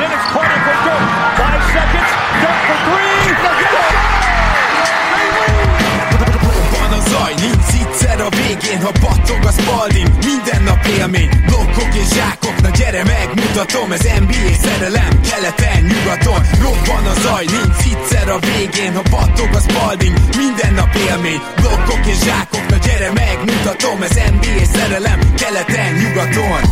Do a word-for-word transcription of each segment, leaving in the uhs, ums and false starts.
Then it's Carter for Dirk. Five seconds. Dirk for three. Let's go. Van a zaj, nincs egyszer a végén, ha battog a Spalding. Minden nap élmény. Blokkok és zsákok, na gyere megmutatom. Ez en bé á szerelem, keleten, nyugaton. Robban a zaj, nincs egyszer a végén, ha battog a Spalding. Minden nap élmény. Blokkok és zsákok, na gyere megmutatom. Ez en bé á szerelem, keleten, nyugaton.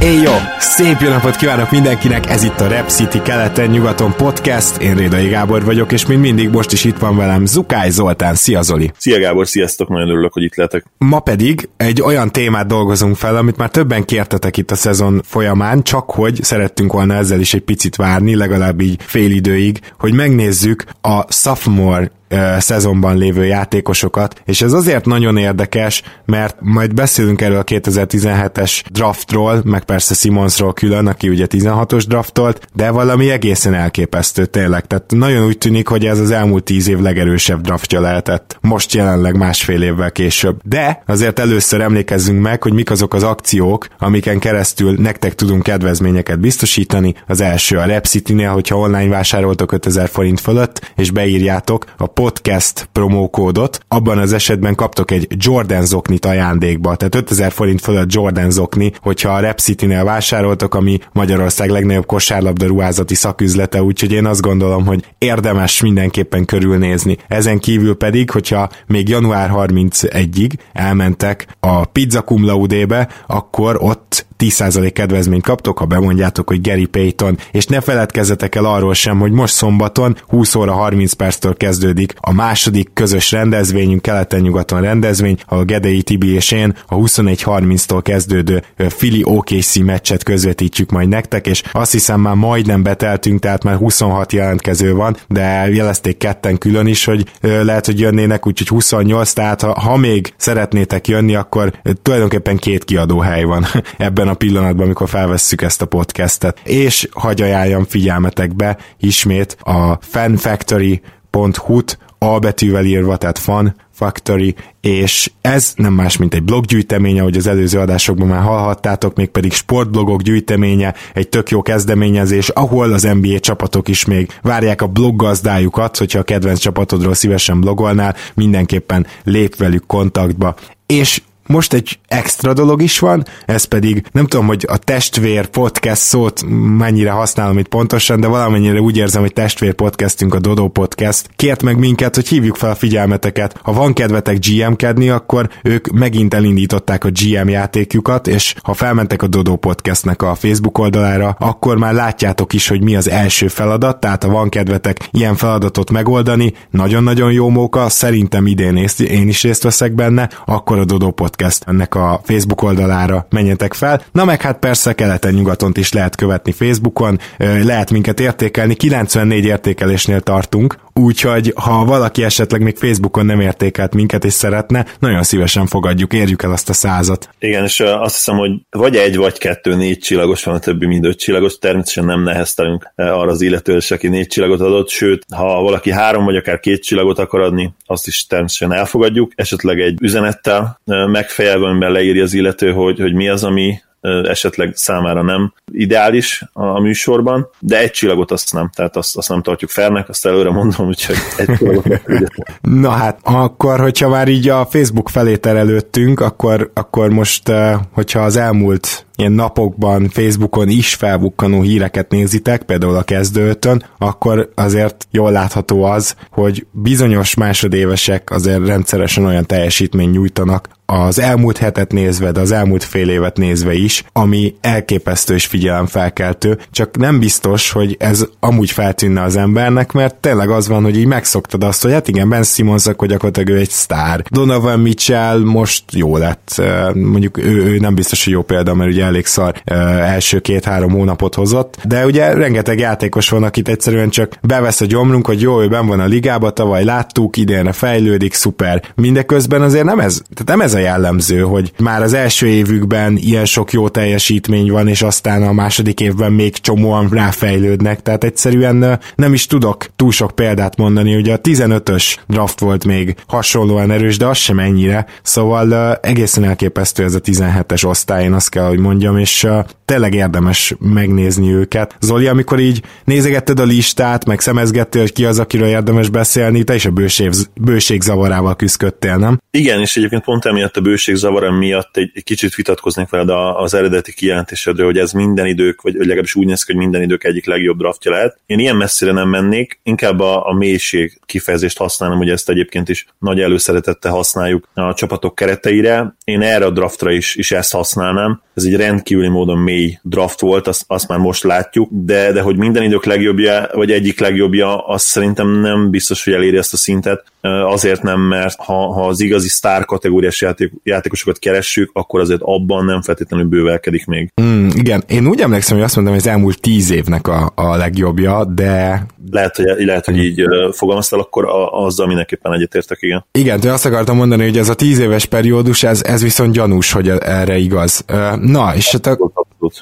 Éj jó! Szép jó napot kívánok mindenkinek! Ez itt a Rep City Keleten-nyugaton podcast. Én Rédai Gábor vagyok, és mint mindig most is itt van velem Zukály Zoltán. Szia Zoli! Szia Gábor, sziasztok! Nagyon örülök, hogy itt lehetek. Ma pedig egy olyan témát dolgozunk fel, amit már többen kértetek itt a szezon folyamán, csak hogy szerettünk volna ezzel is egy picit várni, legalább így fél időig, hogy megnézzük a sophomore szezonban lévő játékosokat, és ez azért nagyon érdekes, mert majd beszélünk erről a kétezer-tizenhetes draftról, meg persze Simonsról külön, aki ugye tizenhatos draftolt, de valami egészen elképesztő tényleg, tehát nagyon úgy tűnik, hogy ez az elmúlt tíz év legerősebb draftja lehetett, most jelenleg másfél évvel később. De azért először emlékezzünk meg, hogy mik azok az akciók, amiken keresztül nektek tudunk kedvezményeket biztosítani. Az első a Rep City-nél, hogyha online vásároltok ötezer forint fölött, és beírjátok a podcast promókódot, abban az esetben kaptok egy Jordan zoknit ajándékba, tehát ötezer forint fölött Jordan zokni, hogyha a Rep City-nél vásároltok, ami Magyarország legnagyobb kosárlabda ruházati szaküzlete, úgyhogy én azt gondolom, hogy érdemes mindenképpen körülnézni. Ezen kívül pedig, hogyha még január harmincegyedikéig elmentek a Pizza Cum Laude-be, akkor ott tíz százalék kedvezményt kaptok, ha bemondjátok, hogy Gary Payton, és ne feledkezzetek el arról sem, hogy most szombaton húsz óra harminc perctől kezdődik a második közös rendezvényünk, Keleten-nyugaton rendezvény, ahol Gedei Tibi és én a huszonegy harminctól kezdődő Philly o ká cé meccset közvetítjük majd nektek, és azt hiszem már majdnem beteltünk, tehát már huszonhat jelentkező van, de jelezték ketten külön is, hogy lehet, hogy jönnének, úgyhogy huszonnyolc, tehát ha, ha még szeretnétek jönni, akkor tulajdonképpen két kiadóhely van ebben a pillanatban, amikor felvesszük ezt a podcastet. És hagy ajánljam figyelmetekbe ismét a fan factory pont hu-t A betűvel írva, tehát Fan Factory, és ez nem más, mint egy bloggyűjtemény, ahogy az előző adásokban már hallhattátok, mégpedig sportblogok gyűjteménye, egy tök jó kezdeményezés, ahol az en bé á csapatok is még várják a bloggazdájukat, hogyha a kedvenc csapatodról szívesen blogolnál, mindenképpen lép velük kontaktba. És most egy extra dolog is van, ez pedig, nem tudom, hogy a testvér podcast szót mennyire használom itt pontosan, de valamennyire úgy érzem, hogy testvér podcastünk, a Dodó Podcast kért meg minket, hogy hívjuk fel a figyelmeteket. Ha van kedvetek gé em-kedni, akkor ők megint elindították a gé em játékjukat, és ha felmentek a Dodó Podcastnek a Facebook oldalára, akkor már látjátok is, hogy mi az első feladat, tehát ha van kedvetek ilyen feladatot megoldani, nagyon-nagyon jó móka, szerintem idén én is részt veszek benne, akkor a Dodó Podcast ennek a Facebook oldalára menjetek fel. Na meg hát persze Keleten-nyugatont is lehet követni Facebookon, lehet minket értékelni, kilencvennégy értékelésnél tartunk, úgyhogy ha valaki esetleg még Facebookon nem értékelt minket és szeretne, nagyon szívesen fogadjuk, érjük el azt a százat. Igen, és azt hiszem, hogy vagy egy, vagy kettő négy csillagos van, a többi mind öt csillagos, természetesen nem neheztelünk arra az illetőre, aki négy csillagot adott, sőt, ha valaki három vagy akár két csillagot akar adni, azt is természetesen elfogadjuk, esetleg egy üzenettel megfejelve, amiben leírja az illető, hogy, hogy mi az, ami esetleg számára nem ideális a műsorban, de egy csillagot azt nem, tehát azt, azt nem tartjuk fernek, azt előre mondom, úgyhogy egy csillagot nem tudjátok. Na hát, akkor, hogyha már így a Facebook felé terelődtünk, akkor, akkor most, hogyha az elmúlt ilyen napokban Facebookon is felbukkanó híreket nézitek, például a kezdőtön, akkor azért jól látható az, hogy bizonyos másodévesek azért rendszeresen olyan teljesítményt nyújtanak az elmúlt hetet nézve, de az elmúlt fél évet nézve is, ami elképesztő és figyelemfelkeltő, csak nem biztos, hogy ez amúgy feltűnne az embernek, mert tényleg az van, hogy így megszoktad azt, hogy hát igen, Ben Simmons, akkor gyakorlatilag ő egy sztár. Donovan Mitchell most jó lett, mondjuk ő, ő nem biztos, hogy jó példa, mert ugye elég szar ö, első két-három hónapot hozott, de ugye rengeteg játékos van, akit egyszerűen csak bevesz a gyomrunk, hogy jó, ő benn van a ligába, tavaly láttuk, idénre fejlődik, szuper. Mindeközben azért nem ez, tehát nem ez a jellemző, hogy már az első évükben ilyen sok jó teljesítmény van, és aztán a második évben még csomóan ráfejlődnek, tehát egyszerűen ö, nem is tudok túl sok példát mondani, ugye a tizenötös draft volt még hasonlóan erős, de az sem ennyire, szóval ö, egészen elképesztő ez a tizenhetes osztály, én azt kell, hogy mondjam, és uh, tényleg érdemes megnézni őket. Zoli, amikor így nézegetted a listát, meg szemezgettél, hogy ki az, akiről érdemes beszélni, te is a bőség, bőség zavarával küzdködtél, nem? Igen, és egyébként pont emiatt a bőség zavara miatt egy, egy kicsit vitatkoznék veled az eredeti kijelentésedről, hogy ez minden idők, vagy legalábbis úgy néz ki, hogy minden idők egyik legjobb draftja lehet. Én ilyen messzire nem mennék, inkább a, a mélység kifejezést használom, ugye ezt egyébként is nagy előszeretettel használjuk a csapatok kereteire. Én erre a draftra is, is ezt használnám. Ez egy rendkívüli módon mély draft volt, azt, azt már most látjuk, de, de hogy minden idők legjobbja, vagy egyik legjobbja, azt szerintem nem biztos, hogy eléri ezt a szintet. Azért nem, mert ha, ha az igazi sztár kategóriás játék, játékosokat keressük, akkor azért abban nem feltétlenül bővelkedik még. Mm, igen, én úgy emlékszem, hogy azt mondtam, hogy az elmúlt tíz évnek a, a legjobbja, de... Lehet, hogy, lehet, hogy így fogalmaztál, akkor a, azzal mindenképpen egyetértek, igen. Igen, de azt akartam mondani, hogy ez a tíz éves periódus, ez, ez viszont gyanús, hogy erre igaz. Na, és te,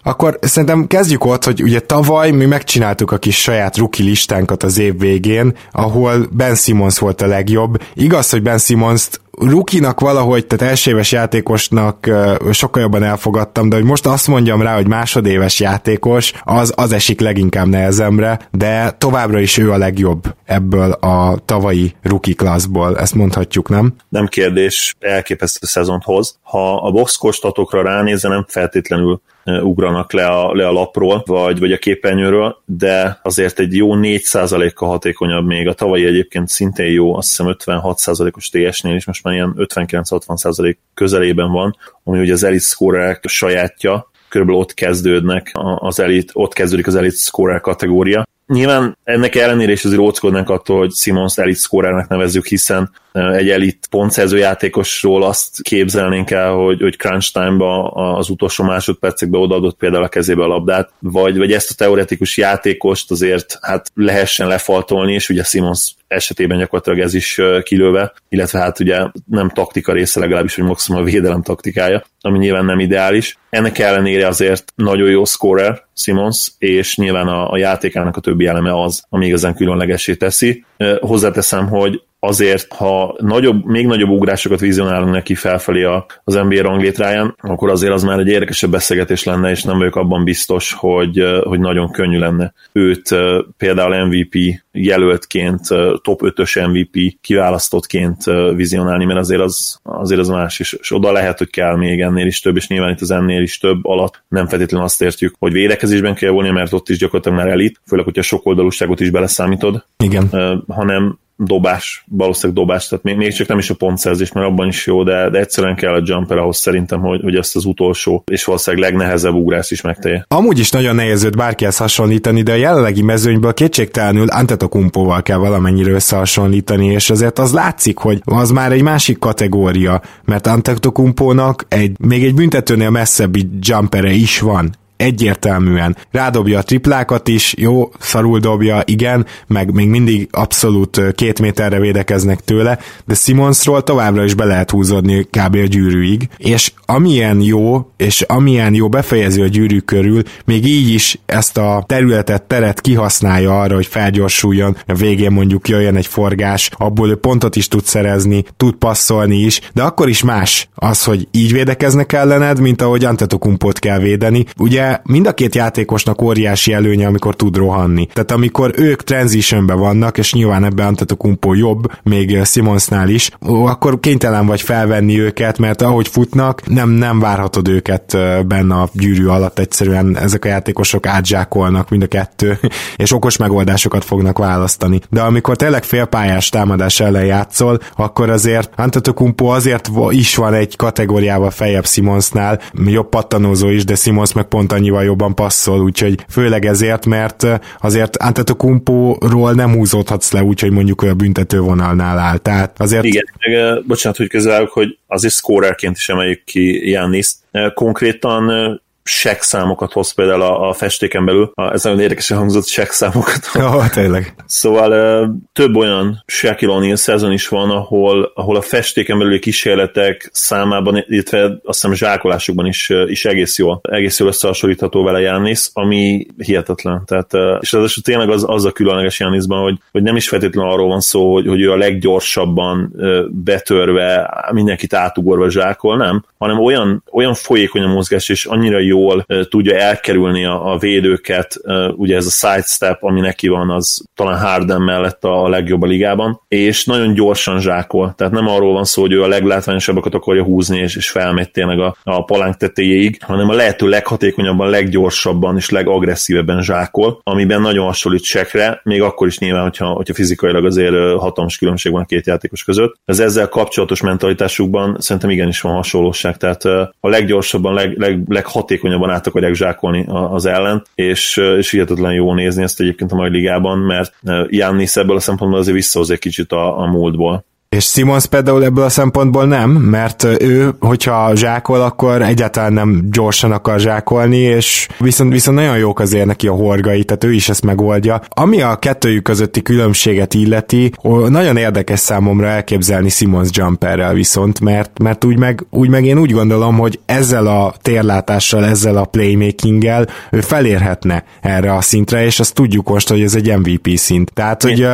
akkor szerintem kezdjük ott, hogy ugye tavaly mi megcsináltuk a kis saját rookie listánkat az év végén, ahol Ben Simmons volt a legjobb. Igaz, hogy Ben Simmonst rookie-nak valahogy, tehát elsőéves játékosnak sokkal jobban elfogadtam, de hogy most azt mondjam rá, hogy másodéves játékos, az, az esik leginkább nehezemre, de továbbra is ő a legjobb ebből a tavalyi rookie klasszból, ezt mondhatjuk, nem? Nem kérdés, elképesztő szezont hoz. Ha a boxkor statokra ránézze, nem feltétlenül ugranak le a, le a lapról, vagy, vagy a képernyőről, de azért egy jó négy százalékkal hatékonyabb még. A tavalyi egyébként szintén jó, azt hiszem ötvenhat százalékos té es-nél is, most már ilyen ötvenkilenc-hatvan százalék közelében van, ami ugye az elite scorerek sajátja, körülbelül ott kezdődnek az elite, ott kezdődik az elite scorer kategória. Nyilván ennek ellenére is azért óckodnánk attól, hogy Simmons elite scorernek nevezzük, hiszen egy elit pontszerző játékosról azt képzelnénk el, hogy, hogy crunch time-ba az utolsó másodpercekben odaadott például a kezébe a labdát, vagy, vagy ezt a teoretikus játékost azért hát lehessen lefaltolni, és ugye Simmons esetében gyakorlatilag ez is kilőve, illetve hát ugye nem taktika része legalábbis, hogy maximum a védelem taktikája, ami nyilván nem ideális. Ennek ellenére azért nagyon jó scorer Simmons, és nyilván a, a játékának a többi eleme az, ami igazán különlegessé teszi. Hozzáteszem, hogy azért, ha nagyobb, még nagyobb ugrásokat vizionálunk neki felfelé az en bé á ranglétráján, akkor azért az már egy érdekesebb beszélgetés lenne, és nem vagyok abban biztos, hogy, hogy nagyon könnyű lenne őt például em vé pé jelöltként, top ötös em vé pé kiválasztottként vizionálni, mert azért az, azért az más is. És oda lehet, hogy kell még ennél is több, és nyilván itt az ennél is több alatt nem feltétlenül azt értjük, hogy védekezésben kell volni, mert ott is gyakorlatilag már elit, főleg, hogyha sok oldalúságot is beleszámítod, igen. Hanem dobás, valószínűleg dobás, tehát még, még csak nem is a pontszerzés, mert abban is jó, de, de egyszerűen kell a jumper ahhoz szerintem, hogy, hogy ezt az utolsó, és valószínűleg legnehezebb ugrás is megtegye. Amúgy is nagyon nehéz őt bárkihez hasonlítani, de a jelenlegi mezőnyből kétségtelenül Antetokounmpóval kell valamennyire összehasonlítani, és azért az látszik, hogy az már egy másik kategória, mert Antetokounmpónak egy, még egy büntetőnél messzebbi jumpere is van, egyértelműen. Rádobja a triplákat is, jó, szarul dobja, igen, meg még mindig abszolút két méterre védekeznek tőle, de Simmonsról továbbra is be lehet húzódni kb. A gyűrűig, és amilyen jó, és amilyen jó befejező a gyűrű körül, még így is ezt a területet, teret kihasználja arra, hogy felgyorsuljon, a végén mondjuk jöjjön egy forgás, abból ő pontot is tud szerezni, tud passzolni is, de akkor is más az, hogy így védekeznek ellened, mint ahogy Antetokounmpót kell védeni. Ugye mind a két játékosnak óriási előnye, amikor tud rohanni. Tehát amikor ők transitionben vannak, és nyilván ebben Antetokounmpó jobb, még Simmonsnál is, akkor kénytelen vagy felvenni őket, mert ahogy futnak, nem, nem várhatod őket benne a gyűrű alatt, egyszerűen ezek a játékosok átzsákolnak mind a kettő, és okos megoldásokat fognak választani. De amikor tényleg félpályás támadás ellen játszol, akkor azért Antetokounmpó azért is van egy kategóriával feljebb Simmonsnál, jobb pattanózó is, de Simmons meg pont annyival jobban passzol, úgyhogy főleg ezért, mert azért Antetokounmpóról nem húzódhatsz le, úgyhogy mondjuk olyan büntetővonalnál áll. Tehát azért... Igen, meg, bocsánat, hogy közelök, hogy azért scorerként is emeljük ki Gianniszt. Konkrétan sek számokat hoz például a, a festéken belül. Ez nagyon érdekesen hangzott, sek számokat. Oh, tényleg. Szóval több olyan Shaquille O'Neal szezon is van, ahol, ahol a festéken belüli kísérletek számában, illetve azt hiszem zsákolásokban is, is egész jól, egész jól összehasonlítható vele Giannis, ami hihetetlen. Tehát, és az tényleg az, az a különleges Giannisban, hogy, hogy nem is feltétlenül arról van szó, hogy, hogy ő a leggyorsabban betörve, mindenkit átugorva zsákol, nem, hanem olyan, olyan folyékony a mozgás, és annyira jól tudja elkerülni a, a védőket, ugye ez a sidestep, ami neki van, az talán Harden mellett a, a legjobb a ligában, és nagyon gyorsan zsákol, tehát nem arról van szó, hogy ő a leglátványosabbakat akarja húzni, és, és felmegy tényleg a, a palánk tetejéig, hanem a lehető leghatékonyabban, leggyorsabban és legagresszívebben zsákol, amiben nagyon hasonlít Shaqre, még akkor is nyilván, hogyha, hogyha fizikailag azért hatalmas különbség van a két játékos között. Az ezzel kapcsolatos mentalitásukban szerintem igenis van hasonlóság, tehát a leggyorsabban, leg, leg, leghatékonyabban át akarják zsákolni az ellen, és, és hihetetlen jól nézni ezt egyébként a mai ligában, mert Giannis ebből a szempontból azért visszahoz egy kicsit a, a múltból. És Simons például ebből a szempontból nem, mert ő, hogyha zsákol, akkor egyáltalán nem gyorsan akar zsákolni, és viszont, viszont nagyon jók azért neki a horgai, tehát ő is ezt megoldja. Ami a kettőjük közötti különbséget illeti, nagyon érdekes számomra elképzelni Simons jumperrel viszont, mert, mert úgy, meg, úgy meg én úgy gondolom, hogy ezzel a térlátással, ezzel a playmakinggel ő felérhetne erre a szintre, és azt tudjuk most, hogy ez egy em vé pé szint. Tehát, hogy...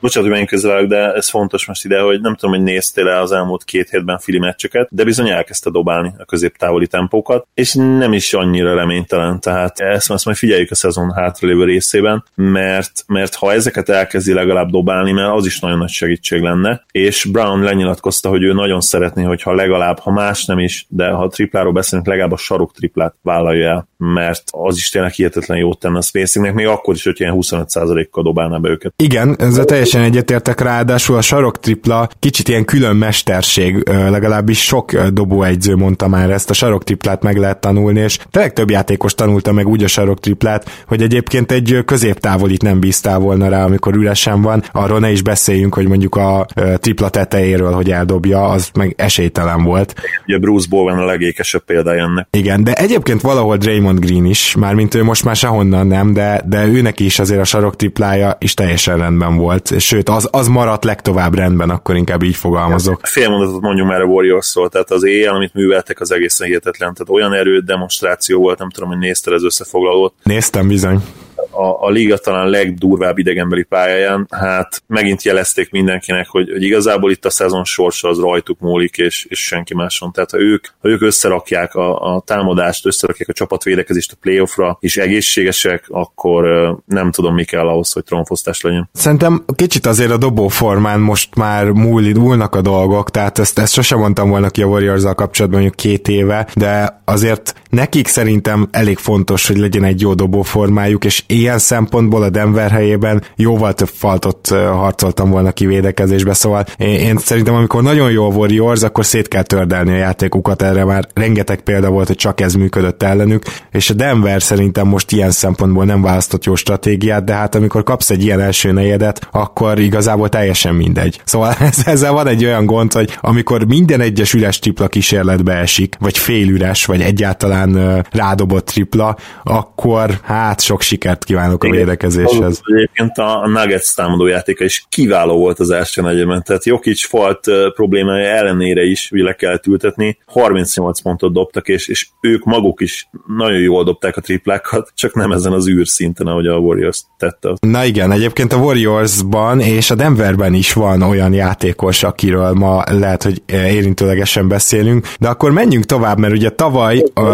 Bocsánat, hogy menjünk közel, de ez fontos most ide, hogy nem tudom, hogy néztél-e az elmúlt két hétben Philly meccseket, de bizony elkezdte dobálni a középtávoli tempókat, és nem is annyira reménytelen, tehát ezt, ezt majd figyeljük a szezon hátralévő részében, mert, mert ha ezeket elkezdi legalább dobálni, mert az is nagyon nagy segítség lenne, és Brown lenyilatkozta, hogy ő nagyon szeretné, hogyha legalább, ha más nem is, de ha a tripláról beszélünk, legalább a sarok triplát vállalja el, mert az is tényleg hihetetlen jót tenne a spacingnek, még akkor is, hogy ilyen huszonöt százalékkal dobálná be őket. Igen, ezzel teljesen egyetértek, ráadásul a sarok tripla kicsit ilyen külön mesterség, legalábbis sok dobóegyző mondta már ezt, a saroktriplát meg lehet tanulni, és tényleg több játékos tanulta meg úgy a saroktriplát, hogy egyébként egy középtávolit nem bíztál volna rá, amikor üresen van, arról ne is beszéljünk, hogy mondjuk a tripla tetejéről, hogy eldobja, az meg esélytelen volt. Ugye Bruce Bowen a legékesebb példája ennek. Igen, de egyébként valahol Draymond Green is, mármint ő most már sehonnan nem, de, de őnek is azért a saroktriplája is teljesen rendben volt, sőt, az, az maradt legtovább rendben, akkor inkább így fogalmazok. Fél mondatot mondjuk már a Warriors-ról, tehát az éjjel, amit műveltek, az egészen hihetetlen, tehát olyan erőd demonstráció volt, nem tudom, hogy nézted az összefoglalót. Néztem bizony. A, a liga talán legdurvább idegenbeli pályáján, hát megint jelezték mindenkinek, hogy, hogy igazából itt a szezon sorsa az rajtuk múlik, és, és senki máson. Tehát ha ők, ha ők összerakják a, a támadást, összerakják a csapatvédekezést a playoffra, és egészségesek, akkor nem tudom, mi kell ahhoz, hogy trónfosztás legyen. Szerintem kicsit azért a dobóformán most már múlik, múlnak a dolgok, tehát ezt, ezt sosem mondtam volna ki a Warriors-zal kapcsolatban mondjuk két éve, de azért nekik szerintem elég fontos, hogy legyen egy jó dobóformájuk, és ilyen szempontból a Denver helyében jóval több faltot harcoltam volna ki védekezésbe, szóval én, én szerintem amikor nagyon jó a Warriors, akkor szét kell tördelni a játékukat, erre már rengeteg példa volt, hogy csak ez működött ellenük, és a Denver szerintem most ilyen szempontból nem választott jó stratégiát, de hát amikor kapsz egy ilyen első negyedet, akkor igazából teljesen mindegy. Szóval ezzel van egy olyan gond, hogy amikor minden egyes üres tripla kísérletbe esik, vagy félüres, vagy egyáltalán rádobott tripla, akkor hát sok sikert kívánok a védekezéshez. Egyébként a Nuggets támadójátéka is kiváló volt az első negyedben, tehát Jokic falt problémája ellenére is, ugye le kellett ültetni, harmincnyolc pontot dobtak, és, és ők maguk is nagyon jól dobták a triplákat, csak nem ezen az űrszinten, ahogy a Warriors tette. Na igen, egyébként a Warriorsban és a Denverben is van olyan játékos, akiről ma lehet, hogy érintőlegesen beszélünk, de akkor menjünk tovább, mert ugye tavaly a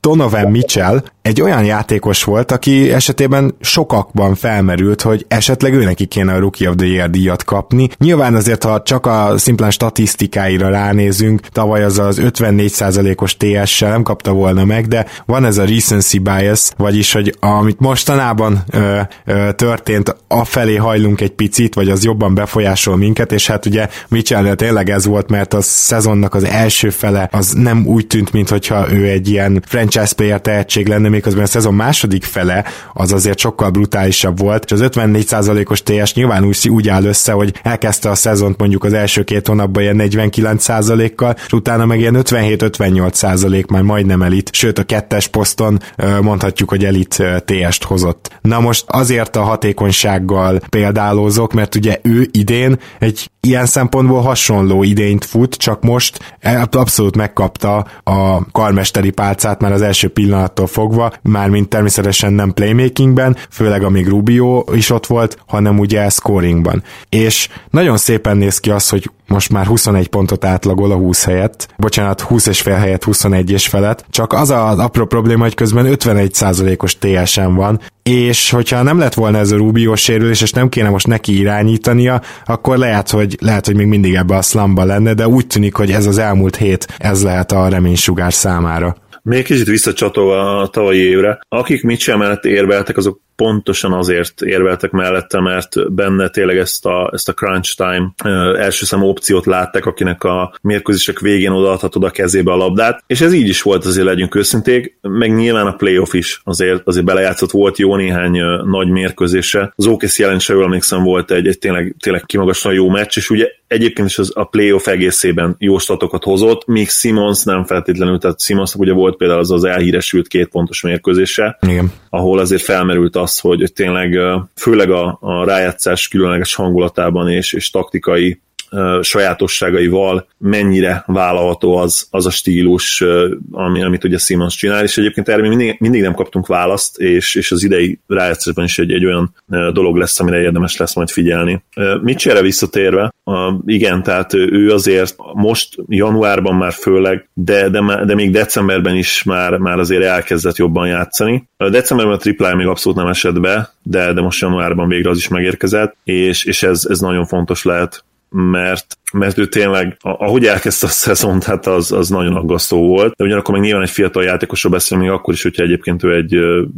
Donovan Mitchell egy olyan játékos volt, aki esetében sokakban felmerült, hogy esetleg őneki kéne a Rookie of the Year díjat kapni. Nyilván azért, ha csak a szimplán statisztikáira ránézünk, tavaly az az ötvennégy százalékos té es-sel nem kapta volna meg, de van ez a recency bias, vagyis, hogy amit mostanában ö, ö, történt, afelé hajlunk egy picit, vagy az jobban befolyásol minket, és hát ugye Mitchell tényleg ez volt, mert a szezonnak az első fele az nem úgy tűnt, mintha ő egy ilyen franchise player tehetség lenne, miközben a szezon második fele az az azért sokkal brutálisabb volt, és az ötvennégy százalékos té es nyilván úgy, úgy áll össze, hogy elkezdte a szezont mondjuk az első két hónapban ilyen negyvenkilenc százalékkal, és utána meg ilyen ötvenhét-ötvennyolc százalék már majdnem elit, sőt a kettes poszton mondhatjuk, hogy elit té est hozott. Na most azért a hatékonysággal példálózok, mert ugye ő idén egy ilyen szempontból hasonló idényt fut, csak most abszolút megkapta a karmesteri pálcát már az első pillanattól fogva, mármint természetesen nem playmakingben, védelemben, főleg amíg Rubio is ott volt, hanem ugye scoringban. És nagyon szépen néz ki az, hogy most már huszonegy pontot átlagol a húsz helyett, bocsánat, húsz és fél helyett huszonegy és felett, csak az az apró probléma, hogy közben ötvenegy százalékos té es em van, és hogyha nem lett volna ez a Rubio sérülés, és nem kéne most neki irányítania, akkor lehet, hogy, lehet, hogy még mindig ebbe a slumban lenne, de úgy tűnik, hogy ez az elmúlt hét, ez lehet a reménysugár számára. Még kicsit visszacsatolva a tavalyi évre, akik Mitchell mellett érveltek, azok pontosan azért érveltek mellette, mert benne tényleg ezt a, ezt a crunch time első számú opciót látták, akinek a mérkőzések végén odaadhatod a kezébe a labdát, és ez így is volt, azért legyünk őszinték, meg nyilván a playoff is azért, azért belejátszott, volt jó néhány nagy mérkőzése. Az o ká cé ellen sem emlékszem, volt egy, egy tényleg, tényleg kimagasan jó meccs, és ugye egyébként is az a playoff egészében jó statokat hozott, még Simmons nem feltétlenül, tehát Simmonsnak ugye volt például az az elhíresült két pontos mérkőzése, igen, ahol azért felmerült az, hogy tényleg főleg a, a rájátszás különleges hangulatában és, és taktikai uh, sajátosságaival mennyire vállalható az, az a stílus, uh, ami, amit ugye Simmons csinál, és egyébként erre mindig, mindig nem kaptunk választ, és, és az idei rájátszásban is egy, egy olyan uh, dolog lesz, amire érdemes lesz majd figyelni. Uh, Mitchellre visszatérve, uh, igen, tehát ő azért most januárban már főleg, de, de, de még decemberben is már, már azért elkezdett jobban játszani. Decemberben a triplája még abszolút nem esett be, de, de most januárban végre az is megérkezett, és, és ez, ez nagyon fontos lehet, mert, mert ő tényleg, ahogy elkezdte a szezont, hát az, az nagyon aggasztó volt, de ugyanakkor meg nyilván egy fiatal játékosról beszélünk, még akkor is, hogyha egyébként ő egy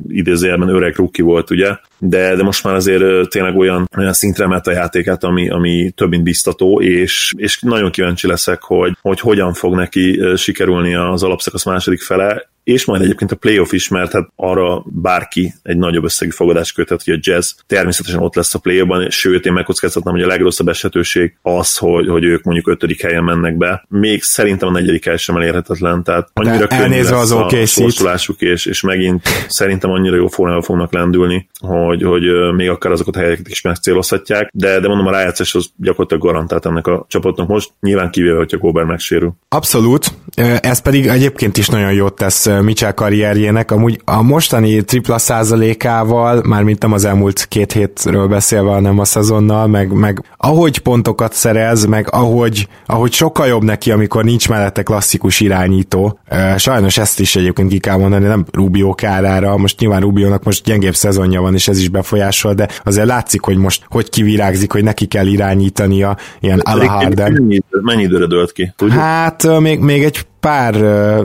idézőjelben öreg rookie volt, ugye, de, de most már azért tényleg olyan, olyan szintre emelte a játékát, ami, ami több mint biztató, és, és nagyon kíváncsi leszek, hogy, hogy hogyan fog neki sikerülni az alapszakasz második fele, és majd egyébként a playoff is, mert hát arra bárki egy nagyobb összegű fogadást köthet, hogy a Jazz természetesen ott lesz a playoffban, sőt, én megkockáztatnám, hogy a legrosszabb esetőség az, hogy, hogy ők mondjuk ötödik helyen mennek be. Még szerintem a negyedik hely sem elérhetetlen, tehát annyira könnyű lesz az a sorsolásuk, és, és megint szerintem annyira jó formában fognak lendülni, hogy, hogy még akár azokat a helyeket is megcélozhatják, de, de mondom, a rájátszás az gyakorlatilag garantált ennek a csapatnak most, nyilván kivéve, hogyha Gobert megsérül. Abszolút, ez pedig egyébként is nagyon jót tesz Mitchell karrierjének, amúgy a mostani tripla százalékával, mármint nem az elmúlt két hétről beszélve, hanem a szezonnal, meg, meg ahogy pontokat szerez, meg ahogy, ahogy sokkal jobb neki, amikor nincs mellette klasszikus irányító. Sajnos ezt is egyébként ki kell mondani, nem Rubio kárára, most nyilván Rubionak most gyengébb szezonja van, és ez is befolyásol, de azért látszik, hogy most hogy kivirágzik, hogy neki kell irányítania, ilyen a la Harden. Mennyi, mennyi időre dölt ki? Tudjuk? Hát még, még egy pár,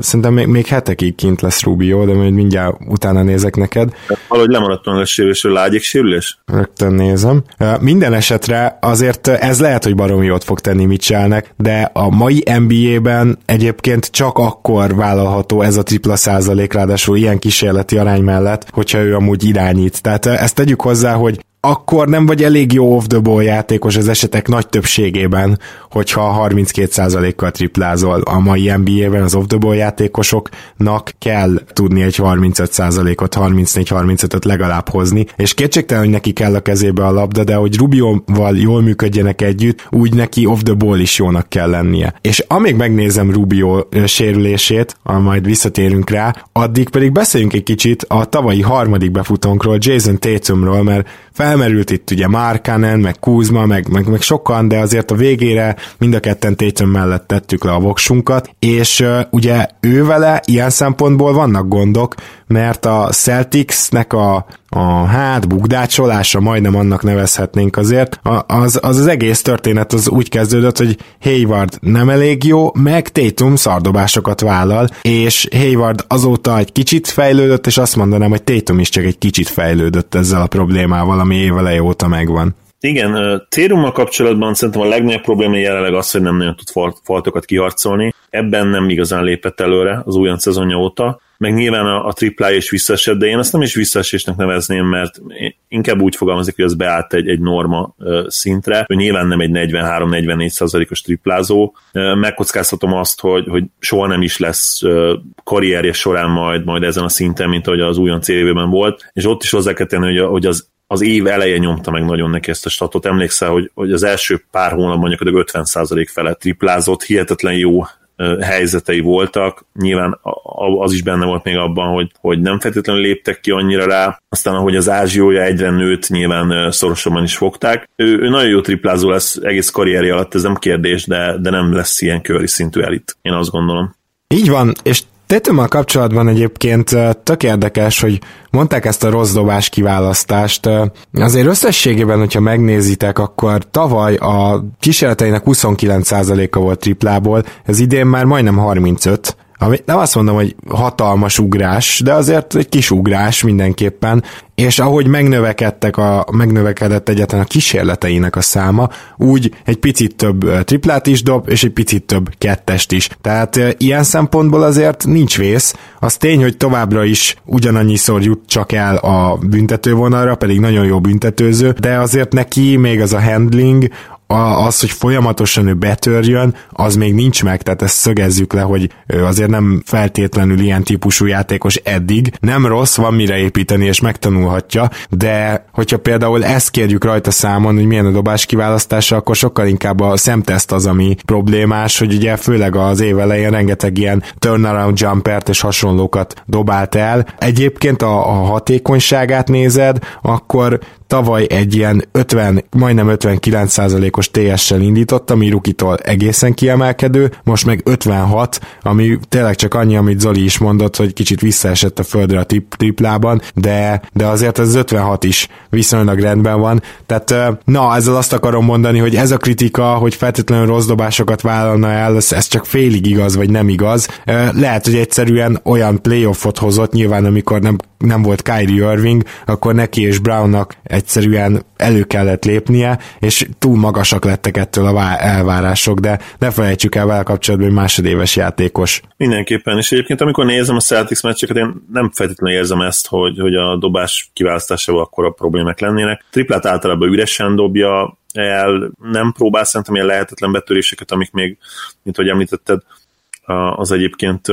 szerintem még, még hetekig kint lesz Rubio, de majd mindjárt utána nézek neked. Valahogy lemaradtam a sérülésről, lágyék sérülés? Rögtön nézem. Minden esetre azért ez lehet, hogy baromi jót fog tenni Mitchellnek, de a mai en bé á-ben egyébként csak akkor vállalható ez a tripla százalék, ráadásul ilyen kísérleti arány mellett, hogyha ő amúgy irányít. Tehát ezt tegyük hozzá, hogy akkor nem vagy elég jó off-the-ball játékos az esetek nagy többségében, hogyha harminckét százalékkal triplázol. A mai en bé á-ben az off-the-ball játékosoknak kell tudni egy harmincöt százalékot, harmincnégy harmincötöt legalább hozni, és kétségtelen, hogy neki kell a kezébe a labda, de hogy Rubioval jól működjenek együtt, úgy neki off-the-ball is jónak kell lennie. És amíg megnézem Rubio sérülését, majd visszatérünk rá, addig pedig beszéljünk egy kicsit a tavalyi harmadik befutónkról, Jason Tatumról, mert felmerült itt ugye Markkanen, meg Kuzma, meg, meg, meg sokan, de azért a végére mind a ketten Tatum mellett tettük le a voksunkat, és uh, ugye ővele ilyen szempontból vannak gondok, mert a Celticsnek a, a hát bukdácsolása, majdnem annak nevezhetnénk azért, a, az, az az egész történet az úgy kezdődött, hogy Hayward nem elég jó, meg Tatum szardobásokat vállal, és Hayward azóta egy kicsit fejlődött, és azt mondanám, hogy Tatum is csak egy kicsit fejlődött ezzel a problémával, ami éveleje óta megvan. Igen, Tatummal kapcsolatban szerintem a legnagyobb probléma jelenleg az, hogy nem nagyon tud faltokat kiharcolni. Ebben nem igazán lépett előre az újonc szezonja óta, meg nyilván a, a triplája is visszaesett, de én ezt nem is visszaesésnek nevezném, mert inkább úgy fogalmazik, hogy ez beállt egy, egy norma szintre, hogy nyilván nem egy negyvenhárom negyvennégy százalékos triplázó. Megkockáztatom azt, hogy, hogy soha nem is lesz karrierje során majd, majd ezen a szinten, mint ahogy az újonc évében volt, és ott is hozzá kell tenni, hogy az az év eleje nyomta meg nagyon neki ezt a statot. Emlékszel, hogy, hogy az első pár hónapban gyakorlatilag ötven százalék felett triplázott, hihetetlen jó helyzetei voltak. Nyilván az is benne volt még abban, hogy, hogy nem feltétlenül léptek ki annyira rá, aztán ahogy az ázsiója egyre nőtt, nyilván szorosabban is fogták. Ő, ő nagyon jó triplázó lesz egész karrierje alatt, ez nem kérdés, de, de nem lesz ilyen köri szintű elit, én azt gondolom. Így van, és Tétummal kapcsolatban egyébként tök érdekes, hogy mondták ezt a rossz dobás kiválasztást. Azért összességében, hogyha megnézitek, akkor tavaly a kísérleteinek huszonkilenc százaléka volt triplából, ez idén már majdnem harmincöt százalék, ami nem azt mondom, hogy hatalmas ugrás, de azért egy kis ugrás mindenképpen, és ahogy megnövekedtek a, megnövekedett egyáltalán a kísérleteinek a száma, úgy egy picit több triplát is dob, és egy picit több kettest is. Tehát e, ilyen szempontból azért nincs vész. Az tény, hogy továbbra is ugyanannyiszor jut csak el a büntetővonalra, pedig nagyon jó büntetőző, de azért neki még az a handling, az, hogy folyamatosan ő betörjön, az még nincs meg, tehát ezt szögezzük le, hogy azért nem feltétlenül ilyen típusú játékos eddig. Nem rossz, van mire építeni, és megtanulhatja, de hogyha például ezt kérjük rajta számon, hogy milyen a dobás kiválasztása, akkor sokkal inkább a szemteszt az, ami problémás, hogy ugye főleg az év elején rengeteg ilyen turnaround jumpert és hasonlókat dobált el. Egyébként a, a hatékonyságát nézed, akkor tavaly egy ilyen ötven, majdnem ötvenkilenc százalékos té es-sel indított, ami rukitól egészen kiemelkedő, most meg ötvenhat, ami tényleg csak annyi, amit Zoli is mondott, hogy kicsit visszaesett a földre a triplában, de, de azért ez ötvenhat is viszonylag rendben van. Tehát na, ezzel azt akarom mondani, hogy ez a kritika, hogy feltétlenül rossz dobásokat vállalna el, ez csak félig igaz, vagy nem igaz. Lehet, hogy egyszerűen olyan playoffot hozott, nyilván amikor nem, nem volt Kyrie Irving, akkor neki és Brownnak egyszerűen elő kellett lépnie, és túl magasak lettek ettől a vá- elvárások, de ne felejtsük el vele kapcsolatban, hogy másodéves játékos. Mindenképpen, és egyébként amikor nézem a Celtics meccseket, én nem feltétlenül érzem ezt, hogy, hogy a dobás kiválasztásával akkora problémák lennének. Triplát általában üresen dobja el, nem próbál szerintem ilyen lehetetlen betöréseket, amik még, mint ahogy említetted, az egyébként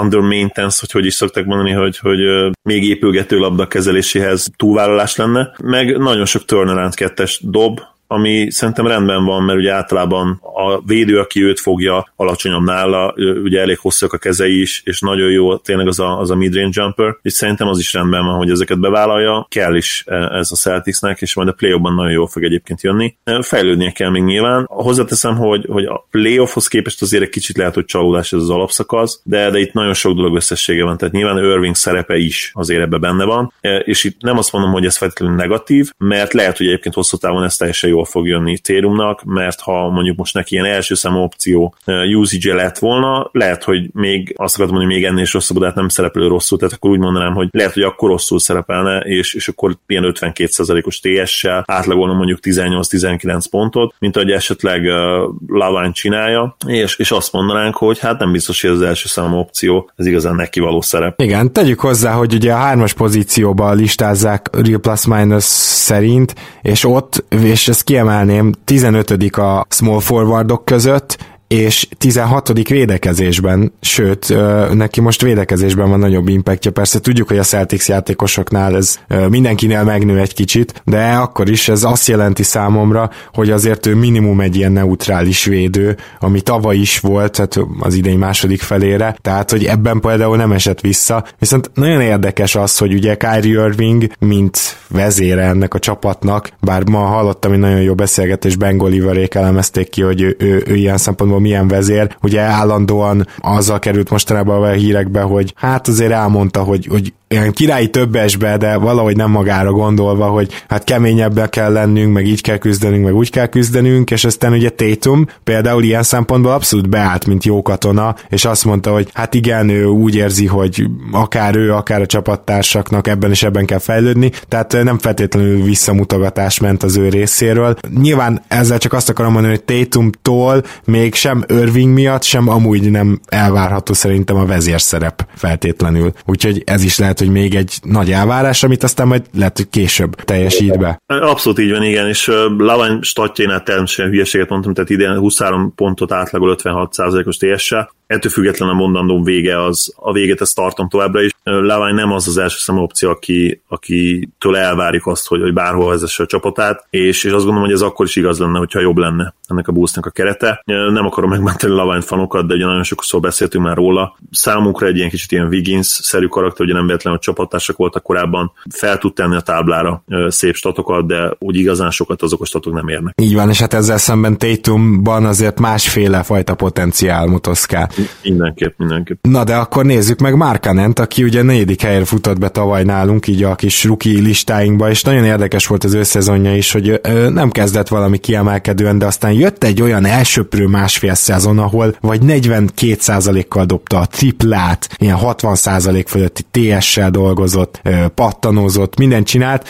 under maintenance, hogy hogy is szokták mondani, hogy, hogy még épülgető labda kezeléséhez túlvállalás lenne, meg nagyon sok turnaround kettes dob, ami szerintem rendben van, mert ugye általában a védő, aki őt fogja, alacsonyabb nála, ugye elég hosszak a kezei is, és nagyon jó tényleg az a, az a midrange jumper, és szerintem az is rendben van, hogy ezeket bevállalja, kell is ez a Celticsnek, és majd a playoffban nagyon jól fog egyébként jönni. Fejlődnie kell még nyilván. Hozzáteszem, hogy, hogy a playoffhoz képest azért egy kicsit lehet, hogy csalódás ez az alapszakasz, de, de itt nagyon sok dolog összessége van, tehát nyilván Irving szerepe is azért ebben benne van, és itt nem azt mondom, hogy ez feltétlenül negatív, mert lehet, hogy egyébként hosszú távon ez teljesen jól fog jönni Tatumnak, mert ha mondjuk most neki ilyen első számú opció usage lett volna, lehet, hogy még azt akartam mondani, még ennél is rosszabb, de hát nem szerepelő rosszul, tehát akkor úgy mondanám, hogy lehet, hogy akkor rosszul szerepelne, és, és akkor ilyen ötvenkét százalékos té es-sel átlagolna mondjuk tizennyolc-tizenkilenc pontot, mint ahogy esetleg uh, Lavine csinálja, és, és azt mondanánk, hogy hát nem biztos, hogy ez az első számú opció, ez igazán neki való szerep. Igen, tegyük hozzá, hogy ugye a hármas pozícióba listázzák Real Plus Minus szerint, és ott, és ez kiemelném, tizenötödik a small forwardok között, és tizenhatodik védekezésben, sőt, neki most védekezésben van nagyobb impactja, persze tudjuk, hogy a Celtics játékosoknál ez mindenkinél megnő egy kicsit, de akkor is ez azt jelenti számomra, hogy azért ő minimum egy ilyen neutrális védő, ami tavaly is volt, tehát az idei második felére, tehát hogy ebben például nem esett vissza, viszont nagyon érdekes az, hogy ugye Kyrie Irving, mint vezére ennek a csapatnak, bár ma hallottam egy nagyon jó beszélgetés, Ben Golliverék elemezték ki, hogy ő, ő, ő ilyen szempontból milyen vezér, ugye állandóan azzal került mostanában a hírekbe, hogy hát azért elmondta, hogy, hogy ilyen királyi többesbe, de valahogy nem magára gondolva, hogy hát keményebben kell lennünk, meg így kell küzdenünk, meg úgy kell küzdenünk, és aztán ugye Tatum például ilyen szempontból abszolút beállt, mint jó katona, és azt mondta, hogy hát igen, ő úgy érzi, hogy akár ő, akár a csapattársaknak ebben és ebben kell fejlődni, tehát nem feltétlenül visszamutogatás ment az ő részéről. Nyilván ezzel csak azt akarom mondani, hogy Tatumtól még sem Irving miatt, sem amúgy nem elvárható szerintem a vezérszerep feltétlenül. Úgyhogy ez is lehet, hogy még egy nagy elvárás, amit aztán majd lehet, hogy később teljesít be. Abszolút így van, igen, és Lavine statjénál természetesen hülyeséget mondtam, tehát idén huszonhárom pontot átlagol ötvenhat százalékos té es-sel. ettől függetlenül a mondandóm vége az, a véget ezt tartom továbbra is. Lavány nem az az első számú opció, aki, akitől elvárjuk azt, hogy, hogy bárhol vezesse a csapatát, és, és azt gondolom, hogy ez akkor is igaz lenne, hogyha jobb lenne ennek a Bullsnak a kerete. Nem akarom megmenteni Lavány fanokat, de ugye nagyon sokszor beszéltünk már róla. Számunkra egy ilyen kicsit ilyen Wiggins-szerű karakter, ugye nem véletlenül a csapattársak voltak korábban, fel tud tenni a táblára szép statokat, de úgy igazán sokat azok a statok nem érnek. Így van, és hát ezzel szemben Tatumban azért másféle fajta potenciál motoszkál. Mindenképp, mindenképp. Na de akkor nézzük meg Markkanent, aki ugye negyedik helyre futott be tavaly nálunk, így a kis rookie listáinkba, és nagyon érdekes volt az ő szezonja is, hogy nem kezdett valami kiemelkedően, de aztán jött egy olyan elsöprő másfél szezon, ahol vagy negyvenkét százalékkal dobta a triplát, ilyen hatvan százalék fölötti té es-sel dolgozott, pattanózott, mindent csinált.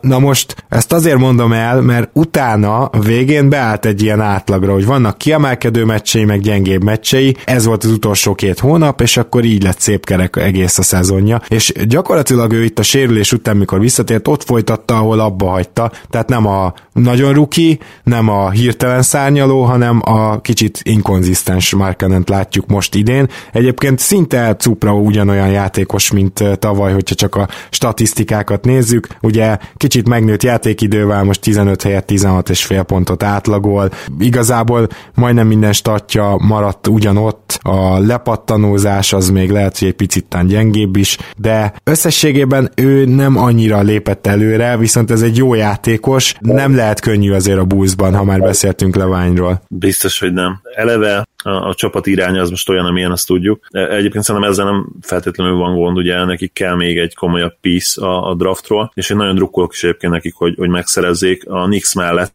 Na most ezt azért mondom el, mert utána végén beállt egy ilyen átlagra, hogy vannak kiemelkedő meccsei, meg gyengébb meccsei, ez volt az utolsó két hónap, és akkor így lett szép kerek egész a szezonja, és gyakorlatilag ő itt a sérülés után, mikor visszatért, ott folytatta, ahol abba hagyta, tehát nem a nagyon ruki, nem a hirtelen szárnyaló, hanem a kicsit inkonzisztens Markkanent látjuk most idén. Egyébként szinte cupra ugyanolyan játékos, mint tavaly, hogyha csak a statisztikákat nézzük, ugye kicsit megnőtt játékidővel, most tizenöt helyett tizenhat egész öt pontot átlagol, igazából majdnem minden statja maradt ugyanott, a lepattanózás az még lehet, hogy egy picit tán gyengébb is, de összességében ő nem annyira lépett előre, viszont ez egy jó játékos, nem lehet könnyű azért a Bulls-ban, ha már beszéltünk Laványról. Biztos, hogy nem. Eleve a, a csapat iránya az most olyan, amilyen, azt tudjuk. Egyébként szerintem ezzel nem feltétlenül van gond, ugye nekik kell még egy komolyabb piece a, a draftról, és én nagyon drukkolok is egyébként nekik, hogy, hogy megszerezzék. A Knicks mellett,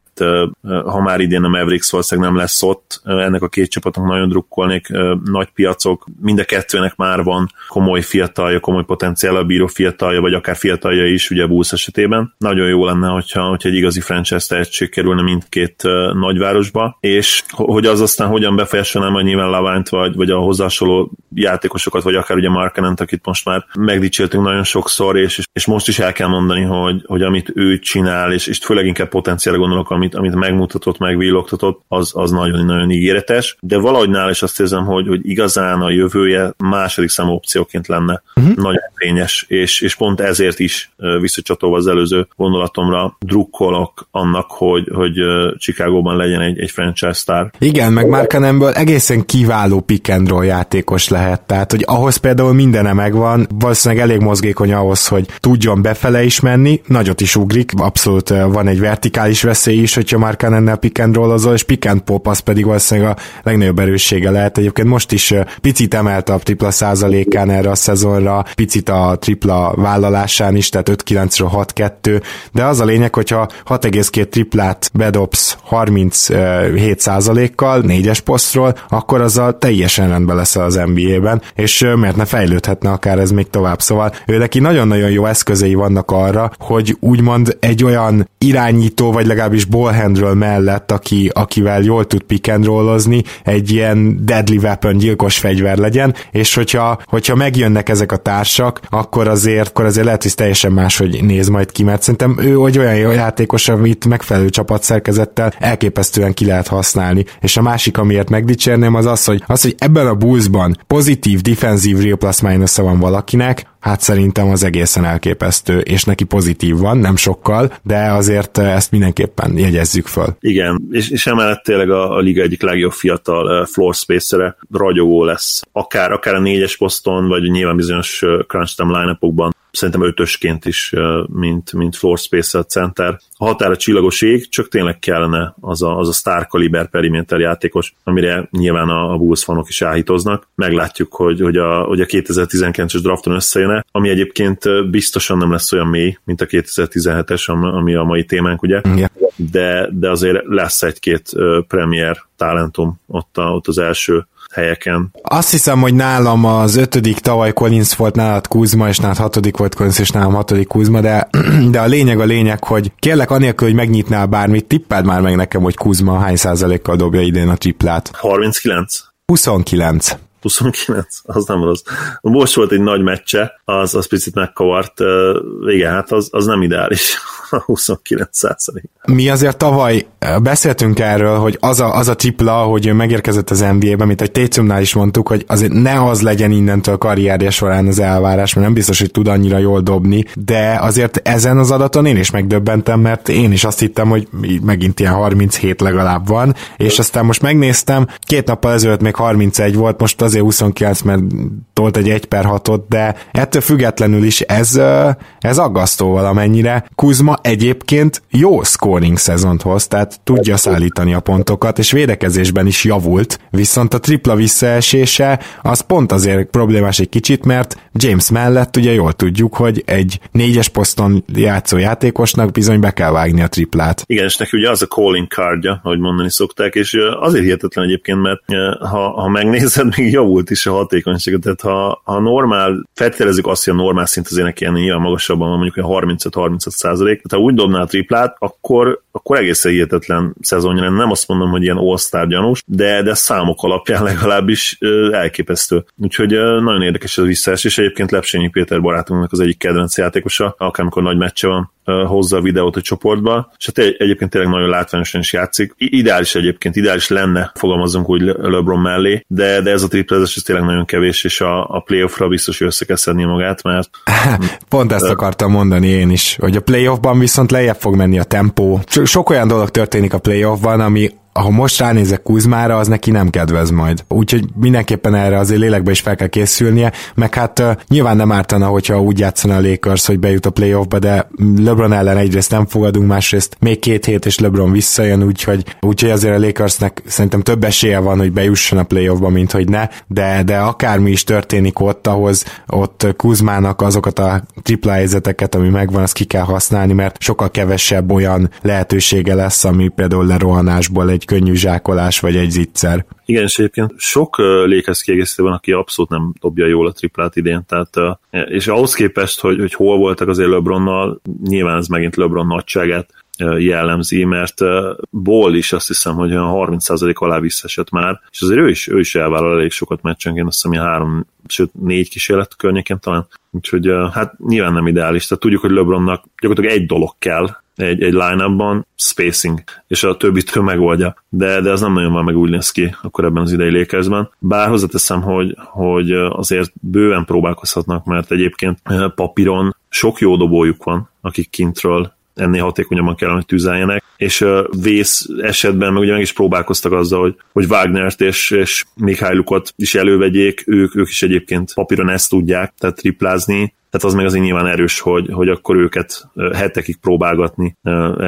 ha már idén a Mavericks valószínűleg nem lesz ott, ennek a két csapatnak nagyon drukkolnék, nagy piacok, mind a kettőnek már van komoly fiatalja, komoly potenciállal bíró fiatalja, vagy akár fiatalja is, ugye Bulls esetében. Nagyon jó lenne, hogyha, hogyha egy igazi franchise tehetség kerülne mindkét nagyvárosba, és hogy az aztán hogyan befolyásolná majd nyilván Laványt, vagy, vagy a hozzásoló játékosokat, vagy akár ugye Markkanent, akit most már megdicséltünk nagyon sokszor, és, és most is el kell mondani, hogy, hogy amit ő csinál, és, és főleg inkább potenciálra gondolok, amit, amit megmutatott, megvillogtatott, az, az nagyon-nagyon ígéretes, de valahogy nála is azt érzem, hogy, hogy igazán a jövője második számú opcióként lenne uh-huh. nagyon fényes, és, és pont ezért is visszacsatolva az előző gondolatomra drukkolok annak, hogy, hogy Chicagóban legyen egy, egy franchise sztár. Igen, meg Markkanenből egészen kiváló pick and roll játékos lehet, tehát hogy ahhoz például mindene megvan, valószínűleg elég mozgékony ahhoz, hogy tudjon befele is menni, nagyot is ugrik, abszolút van egy vertikális veszély is, hogyha Markkanennel pick and roll-ozol, és pick and pop az pedig valószínűleg a legnagyobb erőssége lehet. Egyébként most is picit emelt a tripla százalékán erre a szezonra, picit a tripla vállalásán is, tehát öt kilencről hat kettő, de az a lényeg, hogyha hat egész két triplát bedobsz harminchét százalékkal, négyes posztról, akkor azzal teljesen rendben leszel az en bé á-ben, és miért ne fejlődhetne akár ez még tovább. Szóval ő neki nagyon-nagyon jó eszközei vannak arra, hogy úgymond egy olyan irányító, vagy legalábbis ball handről mellett, aki, akivel jól tud pick and roll-ozni, egy ilyen deadly weapon, gyilkos fegyver legyen, és hogyha, hogyha megjönnek ezek a társak, akkor azért, akkor azért lehet, hogy teljesen máshogy néz majd ki, mert szerintem ő hogy olyan jó játékos, amit megfelelő csapatszerkezettel elképesztően ki lehet használni. És a másik, amiért megdicsérném, az az, hogy, az, hogy ebben a Bulls-ban pozitív, defensív real plus minus-a van valakinek, hát szerintem az egészen elképesztő, és neki pozitív van, nem sokkal, de azért ezt mindenképpen jegyezzük föl. Igen, és, és emellett tényleg a, a liga egyik legjobb fiatal floor spacer-e ragyogó lesz. Akár, akár a négyes poszton, vagy nyilván bizonyos crunch time line-upokban, szerintem ötösként is, mint, mint floor spacer center. A határa csillagos ég, csak tényleg kellene az a, az a star kaliber periméter játékos, amire nyilván a, a Bulls fanok is áhítoznak. Meglátjuk, hogy, hogy, a, hogy a kétezer-tizenkilences drafton összejön, ami egyébként biztosan nem lesz olyan mély, mint a kétezer-tizenhetes, ami a mai témánk, ugye? De, de azért lesz egy-két premier talentum ott, a, ott az első helyeken. Azt hiszem, hogy nálam az ötödik tavaly Collins volt, nálad Kuzma, és nálad hatodik volt Collins, és nálam hatodik Kuzma, de, de a lényeg a lényeg, hogy kérlek, anélkül, hogy megnyitnál bármit, tippeld már meg nekem, hogy Kuzma hány százalékkal dobja idén a triplát. harminckilenc? huszonkilenc. huszonkilenc, az nem rossz. Most volt egy nagy meccse, az, az picit megkavart, igen, hát az, az nem ideális, huszonkilenc százalék. Mi azért tavaly beszéltünk erről, hogy az a, az a tipla, hogy ő megérkezett az en bé á-be, mint egy Tatumnál is mondtuk, hogy azért ne az legyen innentől karrierje során az elvárás, mert nem biztos, hogy tud annyira jól dobni, de azért ezen az adaton én is megdöbbentem, mert én is azt hittem, hogy megint ilyen harminchét legalább van, és aztán most megnéztem, két nappal ezelőtt még harmincegy volt, most azért huszonkilenc, mert tolt egy egy per hatot, de ettől függetlenül is ez, ez aggasztó valamennyire. Kuzma egyébként jó scoring szezont hoz, tehát tudja szállítani a pontokat, és védekezésben is javult, viszont a tripla visszaesése az pont azért problémás egy kicsit, mert James mellett ugye jól tudjuk, hogy egy négyes poszton játszó játékosnak bizony be kell vágni a triplát. Igen, és neki ugye az a calling cardja, ahogy mondani szokták, és azért hihetetlen egyébként, mert ha, ha megnézed, még javult is a hatékonysága, tehát ha, ha normál, feltételezzük azt, hogy a normál szint az ének ilyen nyilván magasabban van, mondjuk olyan harmincöt-harmincöt százalék, tehát ha úgy dobná a triplát, akkor, akkor egészen hihetetlen szezonja, nem azt mondom, hogy ilyen all-star gyanús, de, de számok alapján legalábbis elképesztő. Úgyhogy nagyon érdekes ez a visszaesés, és egyébként Lepsényi Péter barátunknak az egyik kedvenc játékosa, akármikor nagy meccse van, hozza a videót a csoportba, és hát egyébként tényleg nagyon látványosan is játszik. Ideális egyébként, ideális lenne, fogalmazunk úgy LeBron mellé, de, de ez a triplezés ez tényleg nagyon kevés, és a, a playoffra biztos, hogy össze kell szedni magát, mert... Pont ezt akartam mondani én is, hogy a playoffban viszont lejjebb fog menni a tempó. Sok olyan dolog történik a playoffban, ami ha most ránézek Kuzmára, az neki nem kedvez majd. Úgyhogy mindenképpen erre azért lélekbe is fel kell készülnie, meg hát uh, nyilván nem ártana, hogyha úgy játszana a Lakers, hogy bejut a playoffba, de LeBron ellen egyrészt nem fogadunk, másrészt még két hét és LeBron visszajön, úgyhogy, úgyhogy azért a Lakersnek szerintem több esélye van, hogy bejusson a playoffba, mint hogy ne, de, de akármi is történik ott, ahhoz ott Kuzmának azokat a tripla helyzeteket, ami megvan, azt ki kell használni, mert sokkal kevesebb olyan lehetősége lesz, ami például lerohanásból egy egy könnyű zsákolás, vagy egy zicser. Igen, és egyébként sok Lakers kiegészítő van, aki abszolút nem dobja jól a triplát idén, tehát, és ahhoz képest, hogy, hogy hol voltak azért LeBronnal, nyilván ez megint LeBron nagyságát jellemzi, mert Ball is azt hiszem, hogy olyan harminc százalék alá visszaesett már, és azért ő is, ő is elvállal elég sokat meccsenként, azt hiszem, három, sőt négy kísérlet környéken talán, úgyhogy hát nyilván nem ideális, tehát tudjuk, hogy LeBronnak gyakorlatilag egy dolog kell, egy, egy line-upban, spacing, és a többit ő megoldja. De, de az nem nagyon van, meg úgy néz ki akkor ebben az idei Lakersben. Bár hozzáteszem, hogy, hogy azért bőven próbálkozhatnak, mert egyébként papíron sok jó dobójuk van, akik kintről ennél hatékonyabban kellene, hogy tüzeljenek, és vész esetben meg ugye meg is próbálkoztak azzal, hogy, hogy Wagnert és, és Mikhailukot is elővegyék, ők, ők is egyébként papíron ezt tudják, tehát triplázni, tehát az meg azért nyilván erős, hogy, hogy akkor őket hetekig próbálgatni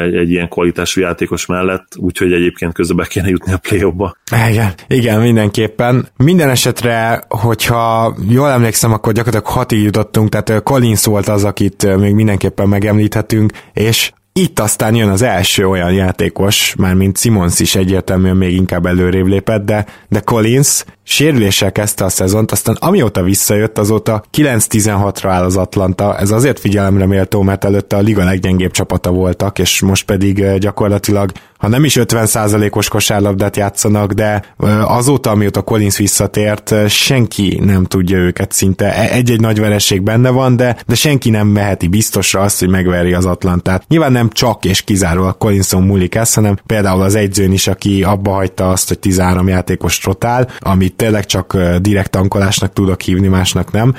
egy, egy ilyen kvalitású játékos mellett, úgyhogy egyébként közben be kéne jutni a play-offba. Igen, igen, mindenképpen. Minden esetre, hogyha jól emlékszem, akkor gyakorlatilag hatig jutottunk, tehát Collins volt az, akit még mindenképpen megemlíthetünk, és itt aztán jön az első olyan játékos, mármint Simmons is egyértelműen még inkább előrébb lépett, de, de Collins sérüléssel kezdte a szezont, aztán amióta visszajött, azóta kilenc tizenhatra áll az Atlanta, ez azért figyelemre méltó, mert előtte a liga leggyengébb csapata voltak, és most pedig gyakorlatilag, ha nem is ötven százalékos kosárlabdát játszanak, de azóta, amióta Collins visszatért, senki nem tudja őket szinte, egy-egy nagy vereség benne van, de, de senki nem veheti biztosra azt, hogy megveri az Atlantát. Nyilván nem csak és kizárólag Collinson múlik ez, hanem például az egyzőn is, aki abba hagyta azt, hogy tizenhárom játékos rotál, amit tényleg csak direkt tankolásnak tudok hívni, másnak nem,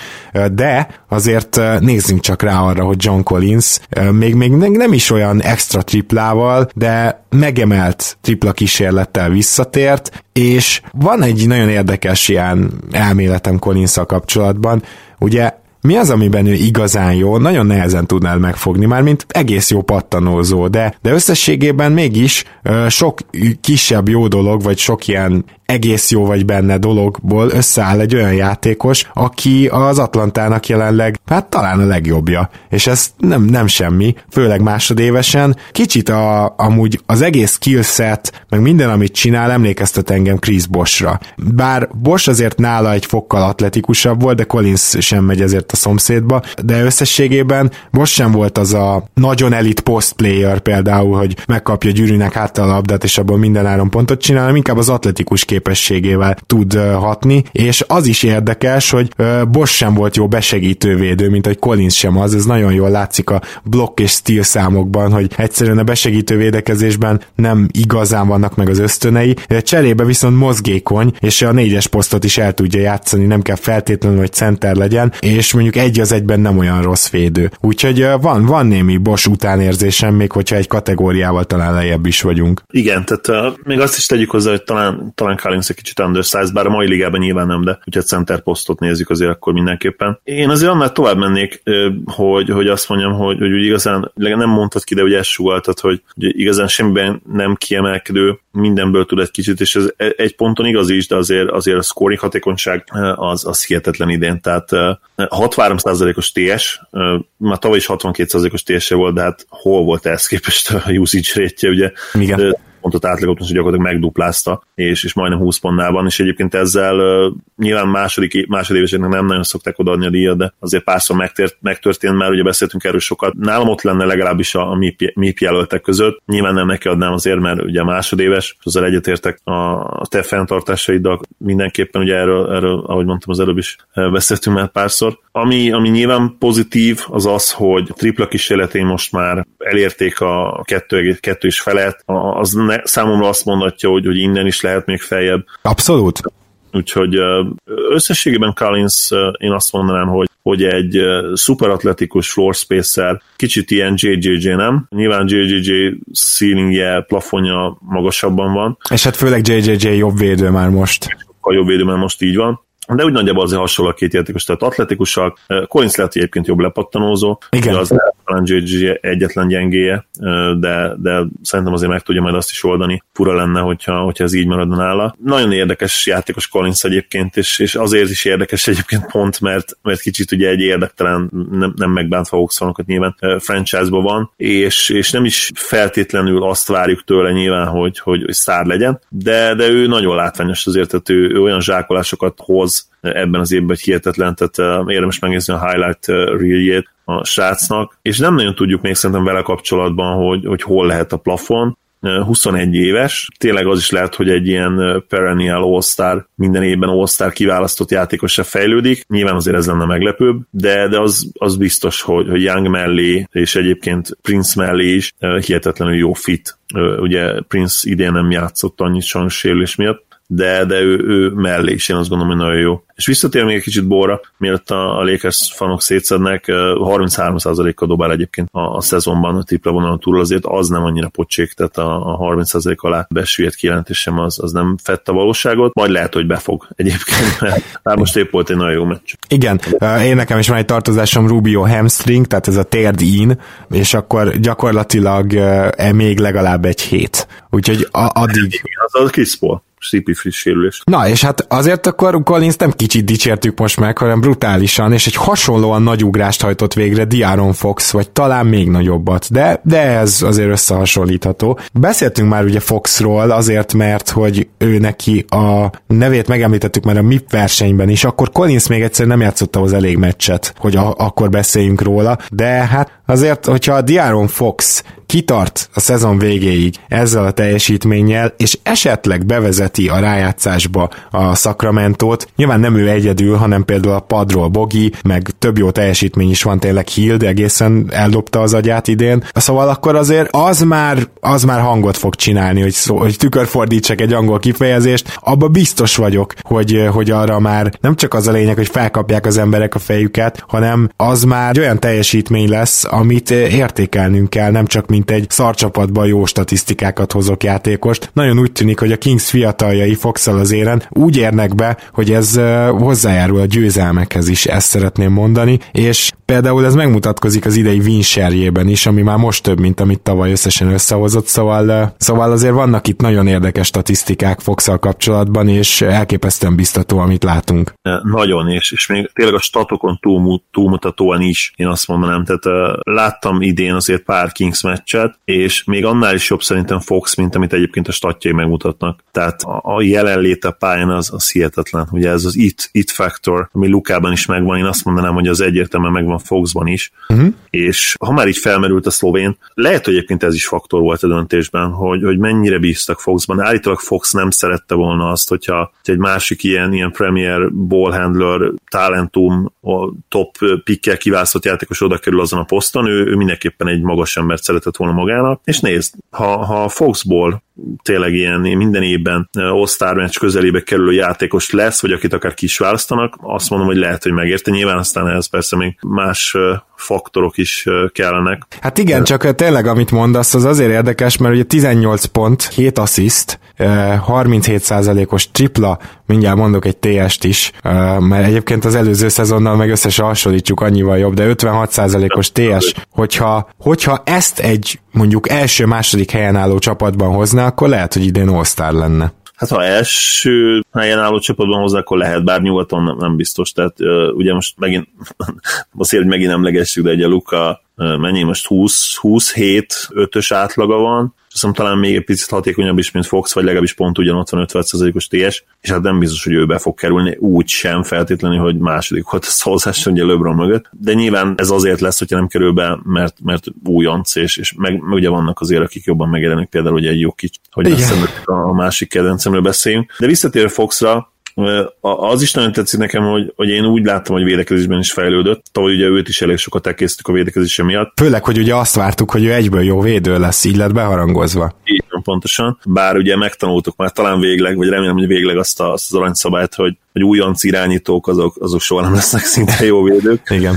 de azért nézzünk csak rá arra, hogy John Collins még, még nem is olyan extra triplával, de megemelt tripla kísérlettel visszatért, és van egy nagyon érdekes ilyen elméletem Collinssal kapcsolatban, ugye mi az, amiben ő igazán jó, nagyon nehezen tudnád megfogni, mármint egész jó pattanózó, de, de összességében mégis ö, sok kisebb jó dolog, vagy sok ilyen egész jó vagy benne dologból összeáll egy olyan játékos, aki az Atlantának jelenleg hát talán a legjobbja, és ez nem, nem semmi, főleg másodévesen. Kicsit a, amúgy az egész skillset, meg minden, amit csinál, emlékeztet engem Chris Boshra. Bár Bosh azért nála egy fokkal atletikusabb volt, de Collins sem megy ezért a szomszédba, de összességében Bosh sem volt az a nagyon elit post player például, hogy megkapja gyűrűnek hátra a labdát, és abból mindenáron pontot csinál, inkább az atletikus képességével tud hatni, és az is érdekes, hogy Bosz sem volt jó besegítővédő, mint hogy Collins sem az, ez nagyon jól látszik a block és steal számokban, hogy egyszerűen a besegítő védekezésben nem igazán vannak meg az ösztönei, cserébe viszont mozgékony, és a négyes posztot is el tudja játszani, nem kell feltétlenül, hogy center legyen, és mondjuk egy az egyben nem olyan rossz védő. Úgyhogy van, van némi Bosz utánérzésem, még hogyha egy kategóriával talán lejjebb is vagyunk. Igen, tehát uh, még azt is tegyük hozzá, hogy talán, talán Collins egy kicsit undersize, bár a mai ligában nyilván nem, de hogyha center posztot nézzük azért akkor mindenképpen. Én azért annál tovább mennék, hogy, hogy azt mondjam, hogy, hogy úgy igazán, nem mondtad ki, de ugye elsugaltad, hogy, hogy igazán semmiben nem kiemelkedő, mindenből tud egy kicsit, és ez egy ponton igaz is, de azért, azért a scoring hatékonyság az, az hihetetlen idén, tehát hatvanhárom százalékos té es, már tavaly is hatvankét százalékos té es-e volt, de hát hol volt ehhez képest a usage rate-je, ugye? Igen. Pontot átlagot, most gyakorlatilag megduplázta, és, és majdnem húsz pontnál van, és egyébként ezzel uh, nyilván második, másodéveseknek nem nagyon szokták odaadni a díjat, de azért párszor megtért, megtörtént már, ugye beszéltünk erről sokat. Nálam ott lenne legalábbis a, a em i pé jelöltek között, nyilván nem neki adnám azért, mert ugye másodéves, és azzal egyetértek a, a te fenntartásaiddal, mindenképpen ugye erről, erről, ahogy mondtam az előbb is, beszéltünk már párszor. Ami, ami nyilván pozitív, az az, hogy a tripla kísérletén most már elérték a kettő, kettő és felett, a, az ne, számomra azt mondhatja, hogy, hogy innen is lehet még feljebb. Abszolút. Úgyhogy összességében Collins, én azt mondanám, hogy, hogy egy szuperatletikus floor spacer, kicsit ilyen jé jé jé, nem? Nyilván jé jé jé ceilingje, plafonja magasabban van. És hát főleg jé jé jé jobb védő már most. A jobb védő már most így van. De úgy nagyjából azért hasonló a két játékos, tehát atletikusak. Collins lehet, hogy egyébként jobb lepattanózó, igen, az talán jé jé egyetlen gyengéje, de, de szerintem azért meg tudja majd azt is oldani. Fura lenne, hogyha, hogyha ez így maradna nála. Nagyon érdekes játékos Collins egyébként, és, és azért is érdekes egyébként pont, mert, mert kicsit ugye egy érdektelen, nem, nem megbántva Hawksfanokat nyilván franchise-ban van, és, és nem is feltétlenül azt várjuk tőle nyilván, hogy, hogy, hogy szár legyen, de, de ő nagyon látványos azért, tehát ő, ő olyan zsákolásokat hoz ebben az évben, hihetetlen, tehát érdemes megnézni a highlight reeljét a srácnak, és nem nagyon tudjuk még szerintem vele kapcsolatban, hogy, hogy hol lehet a plafon. huszonegy éves, tényleg az is lehet, hogy egy ilyen perennial all-star, minden évben all-star kiválasztott játékos se fejlődik, nyilván azért ez lenne meglepőbb, de, de az, az biztos, hogy, hogy Young mellé, és egyébként Prince mellé is hihetetlenül jó fit. Ugye Prince idén nem játszott annyit sajnos sérülés miatt, de, de ő, ő mellé is, én azt gondolom, hogy nagyon jó. És visszatér még egy kicsit Borra, mielőtt a Lakers fanok szétszednek, harminchárom százalékkal dobál egyébként a, a szezonban a tripla vonalon túl, azért az nem annyira pocsék, tehát a, a harminc százalék alá besüllyedt kijelentésem az, az nem fett a valóságot, majd lehet, hogy befog egyébként, mert már most épp volt egy nagyon jó meccs. Igen, én nekem is van egy tartozásom Rubio hamstring, tehát ez a térd in, és akkor gyakorlatilag még legalább egy hét. Úgyhogy addig... Az a Chris Paul. Szépi friss sérülés. Na, és hát azért akkor Collins nem kicsit dicsértük most meg, hanem brutálisan, és egy hasonlóan nagy ugrást hajtott végre De'Aaron Fox, vagy talán még nagyobbat, de, de ez azért összehasonlítható. Beszéltünk már ugye Foxról azért, mert hogy ő neki a nevét megemlítettük már a em i pé versenyben is, akkor Collins még egyszer nem játszott ahhoz elég meccset, hogy a- akkor beszéljünk róla, de hát azért, hogyha a De'Aaron Fox kitart a szezon végéig ezzel a teljesítménnyel, és esetleg bevezeti a rájátszásba a Sacramentót. Nyilván nem ő egyedül, hanem például a padról Bogi, meg több jó teljesítmény is van, tényleg Hill, de egészen eldobta az agyát idén. Szóval akkor azért az már, az már hangot fog csinálni, hogy, szó, hogy tükörfordítsak egy angol kifejezést. Abba biztos vagyok, hogy, hogy arra már nem csak az a lényeg, hogy felkapják az emberek a fejüket, hanem az már olyan teljesítmény lesz, amit értékelnünk kell, nem csak mint egy szarcsapatban jó statisztikákat hozok játékost. Nagyon úgy tűnik, hogy a Kings fiataljai Fox-szal az élen úgy érnek be, hogy ez hozzájárul a győzelmekhez is, ezt szeretném mondani, és például ez megmutatkozik az idei win-share-jében is, ami már most több, mint amit tavaly összesen összehozott, szóval, szóval azért vannak itt nagyon érdekes statisztikák Fox-szal kapcsolatban, és elképesztően biztató, amit látunk. Nagyon, és, és még tényleg a statokon túlmut, túlmutatóan is, én azt mondanám, tehát láttam idén azért pár Kings meccset, és még annál is jobb szerintem Fox, mint amit egyébként a statjai megmutatnak. Tehát a jelenléte pályán az, az hihetetlen. Ugye ez az it, it factor, ami Lukában is megvan, én azt mondanám, hogy hogy az egyértelműen megvan Foxban is, uh-huh. és ha már így felmerült a szlovén, lehet, hogy egyébként ez is faktor volt a döntésben, hogy, hogy mennyire bíztak Foxban. Állítólag Fox nem szerette volna azt, hogyha egy másik ilyen, ilyen premier ballhandler, talentum, top pickkel kiválasztott játékos oda kerül azon a poszton, ő, ő mindenképpen egy magas embert szeretett volna magának, és nézd, ha, ha Foxból tényleg ilyen minden évben all-star meccs közelébe kerülő játékos lesz, vagy akit akár ki is választanak, azt mondom, hogy lehet, hogy megérte. Nyilván aztán ehhez persze még más faktorok is kellenek. Hát igen, De... csak tényleg amit mondasz, az azért érdekes, mert ugye tizennyolc pont, hét assziszt, harminchét százalékos tripla, mindjárt mondok egy té est is, mert egyébként az előző szezonnal meg összesen hasonlítjuk, annyival jobb, de ötvenhat százalékos té es, hogyha, hogyha ezt egy mondjuk első-második helyen álló csapatban hozna, akkor lehet, hogy idén all-star lenne. Hát ha első helyen álló csapatban hozzá, akkor lehet, bár nyugaton nem, nem biztos, tehát ugye most megint, azért, hogy megint emlegessük, de egy a Luka mennyi most húsz, huszonhét ötös átlaga van, és azt talán még egy picit hatékonyabb is, mint Fox, vagy legalábbis pont ugyan ott van ötven százalékos té es, és hát nem biztos, hogy ő be fog kerülni, úgy sem feltétlenül, hogy második volt a szavazás, ugye LeBron mögött, de nyilván ez azért lesz, hogyha nem kerül be, mert, mert újonc, és, és meg, meg ugye vannak azért, akik jobban megjelenik, például ugye egy jó kicsit, hogy aztán a másik kedvencemről beszéljünk, de visszatérve Foxra, az is nagyon tetszik nekem, hogy, hogy én úgy láttam, hogy védekezésben is fejlődött, ahogy ugye őt is elég sokat elkészítük a védekezése miatt. Főleg, hogy ugye azt vártuk, hogy ő egyből jó védő lesz, így lett beharangozva. Így van, pontosan. Bár ugye megtanultuk már talán végleg, vagy remélem, hogy végleg azt, a, azt az aranyszabályt, hogy, hogy újonc irányítók, azok, azok soha nem lesznek szinte jó védők. Igen.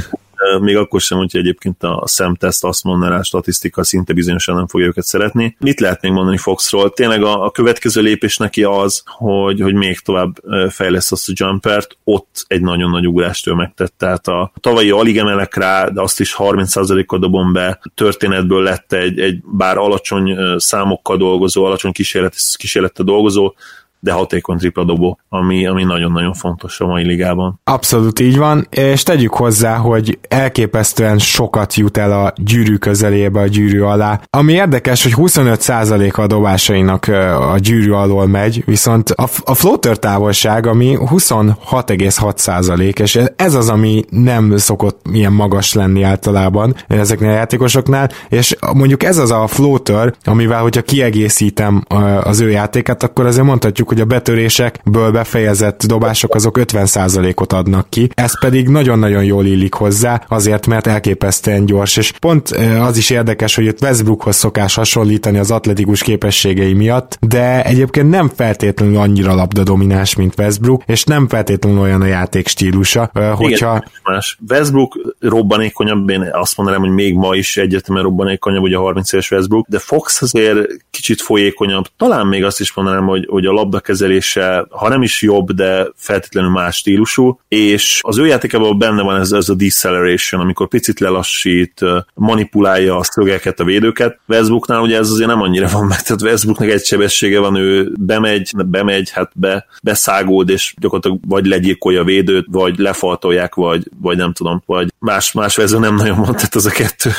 Még akkor sem, hogyha egyébként a szemteszt azt mondaná rá, statisztika szinte bizonyosan nem fogja őket szeretni. Mit lehet még mondani Foxról? Tényleg a, a következő lépés neki az, hogy, hogy még tovább fejleszt azt a jumpert, ott egy nagyon nagy ugrást ő megtett. Tehát a tavalyi alig emelek rá, de azt is harminc százalékkal dobom be. Történetből lett egy, egy bár alacsony számokkal dolgozó, alacsony kísérlet, kísérlettel dolgozó, de hatékony tripla dobó, ami, ami nagyon-nagyon fontos a mai ligában. Abszolút így van, és tegyük hozzá, hogy elképesztően sokat jut el a gyűrű közelébe, a gyűrű alá. Ami érdekes, hogy huszonöt százaléka a dobásainak a gyűrű alól megy, viszont a, a floater távolság, ami huszonhat egész hat százalék, és ez az, ami nem szokott ilyen magas lenni általában ezeknél a játékosoknál, és mondjuk ez az a floater, amivel, hogyha kiegészítem az ő játékát, akkor azért mondhatjuk, hogy a betörésekből befejezett dobások azok ötven százalékot adnak ki. Ez pedig nagyon-nagyon jól illik hozzá, azért, mert elképesztően gyors. És pont az is érdekes, hogy itt Westbrookhoz szokás hasonlítani az atletikus képességei miatt, de egyébként nem feltétlenül annyira labdadomináns, mint Westbrook, és nem feltétlenül olyan a játékstílusa, hogyha... Igen, Westbrook robbanékonyabb, én azt mondanám, hogy még ma is egyetemen robbanékonyabb, ugye a harminc éves Westbrook, de Fox azért kicsit folyékonyabb. Talán még azt is mondanám, hogy, hogy a lab kezelése, ha nem is jobb, de feltétlenül más stílusú, és az ő játékában benne van ez, ez a deceleration, amikor picit lelassít, manipulálja a szögeket, a védőket. Westbrooknál ugye ez azért nem annyira van meg, tehát Westbrooknak egy sebessége van, ő bemegy, bemegy, hát be, beszágód, és gyakorlatilag vagy legyilkolja a védőt, vagy lefaltolják, vagy, vagy nem tudom, vagy más, más vező nem nagyon van, tehát ez a kettő.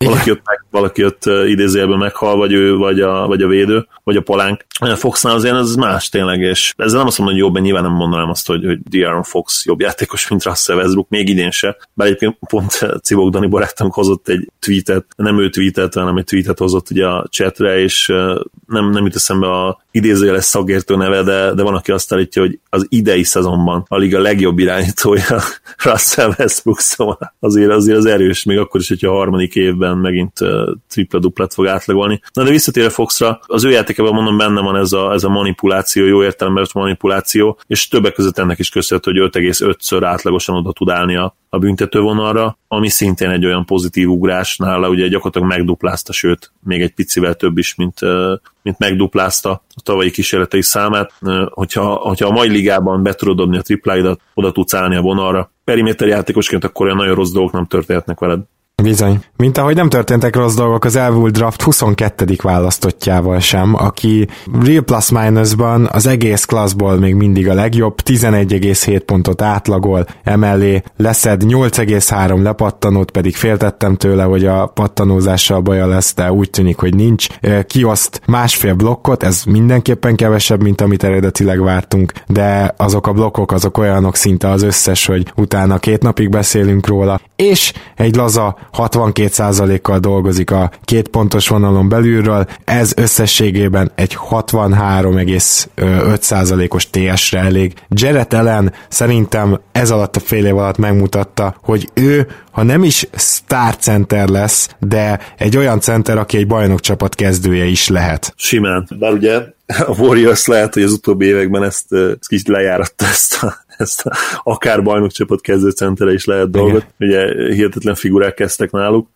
Valaki ott, meg, valaki ott idézőjelben meghal, vagy ő, vagy a, vagy a védő, vagy a palánk. Foxnál azért ez más tényleg, és ezzel nem azt mondom, hogy jobb, mert nyilván nem mondanám azt, hogy, hogy De'Aaron Fox jobb játékos, mint Russell Westbrook, még idén se. Bár egyébként pont Cibok Dani barátom hozott egy tweetet, nem ő tweetet, hanem egy tweetet hozott ugye a chatre, és nem, nem jut eszembe a idézőjeles szakértő neve, de, de van, aki azt állítja, hogy az idei szezonban a liga legjobb irányítója Russell Westbrook, szóval azért, azért az erős, még akkor is, hogyha a harmadik évben megint tripla-duplát fog átlagolni. Na de visszatérve Foxra, az ő játékában mondom, benne van ez a, ez a manipuláció, jó értelemben manipuláció, és többek között ennek is köszönhető, hogy öt egész ötször átlagosan oda tud állni a, a büntetővonalra, ami szintén egy olyan pozitív ugrás nála, ugye gyakorlatilag megduplázta, sőt, még egy picivel több is, mint, mint megduplázta a tavalyi kísérletei számát. Hogyha, hogyha a mai ligában be tudod dobni a tripláidat, oda tudsz állni a vonalra, periméter játékosként, akkor olyan nagyon rossz dolgok nem történhetnek veled. Bizony. Mint ahogy nem történtek rossz dolgok az Elwood Draft huszonkettedik választottjával sem, aki Real Plus Minus-ban az egész klasszból még mindig a legjobb, tizenegy egész hét pontot átlagol, emellé leszed nyolc egész három lepattanót, pedig féltettem tőle, hogy a pattanózással baja lesz, de úgy tűnik, hogy nincs. Kioszt másfél blokkot, ez mindenképpen kevesebb, mint amit eredetileg vártunk, de azok a blokkok, azok olyanok szinte az összes, hogy utána két napig beszélünk róla, és egy laza hatvankét százalékkal dolgozik a két pontos vonalon belülről, ez összességében egy hatvanhárom egész öt százalékos té es-re elég. Jarrett Allen szerintem ez alatt a fél év alatt megmutatta, hogy ő, ha nem is sztár center lesz, de egy olyan center, aki egy bajnokcsapat kezdője is lehet. Simán, bár ugye a Warriors lehet, hogy az utóbbi években ezt, ezt kicsit lejáratta ezt a ezt a, akár bajnokcsapat kezdő centere is lehet dolgot. Igen. Ugye hihetetlen figurák kezdtek náluk.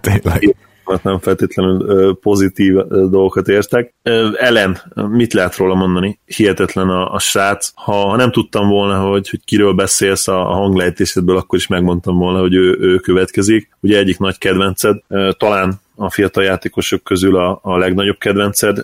Tényleg. Nem feltétlenül pozitív dolgokat értek. Ellen, mit lehet róla mondani? Hihetetlen a, a srác. Ha nem tudtam volna, hogy, hogy kiről beszélsz a, a hanglejtésedből, akkor is megmondtam volna, hogy ő, ő következik. Ugye egyik nagy kedvenced, talán a fiatal játékosok közül a, a legnagyobb kedvenced,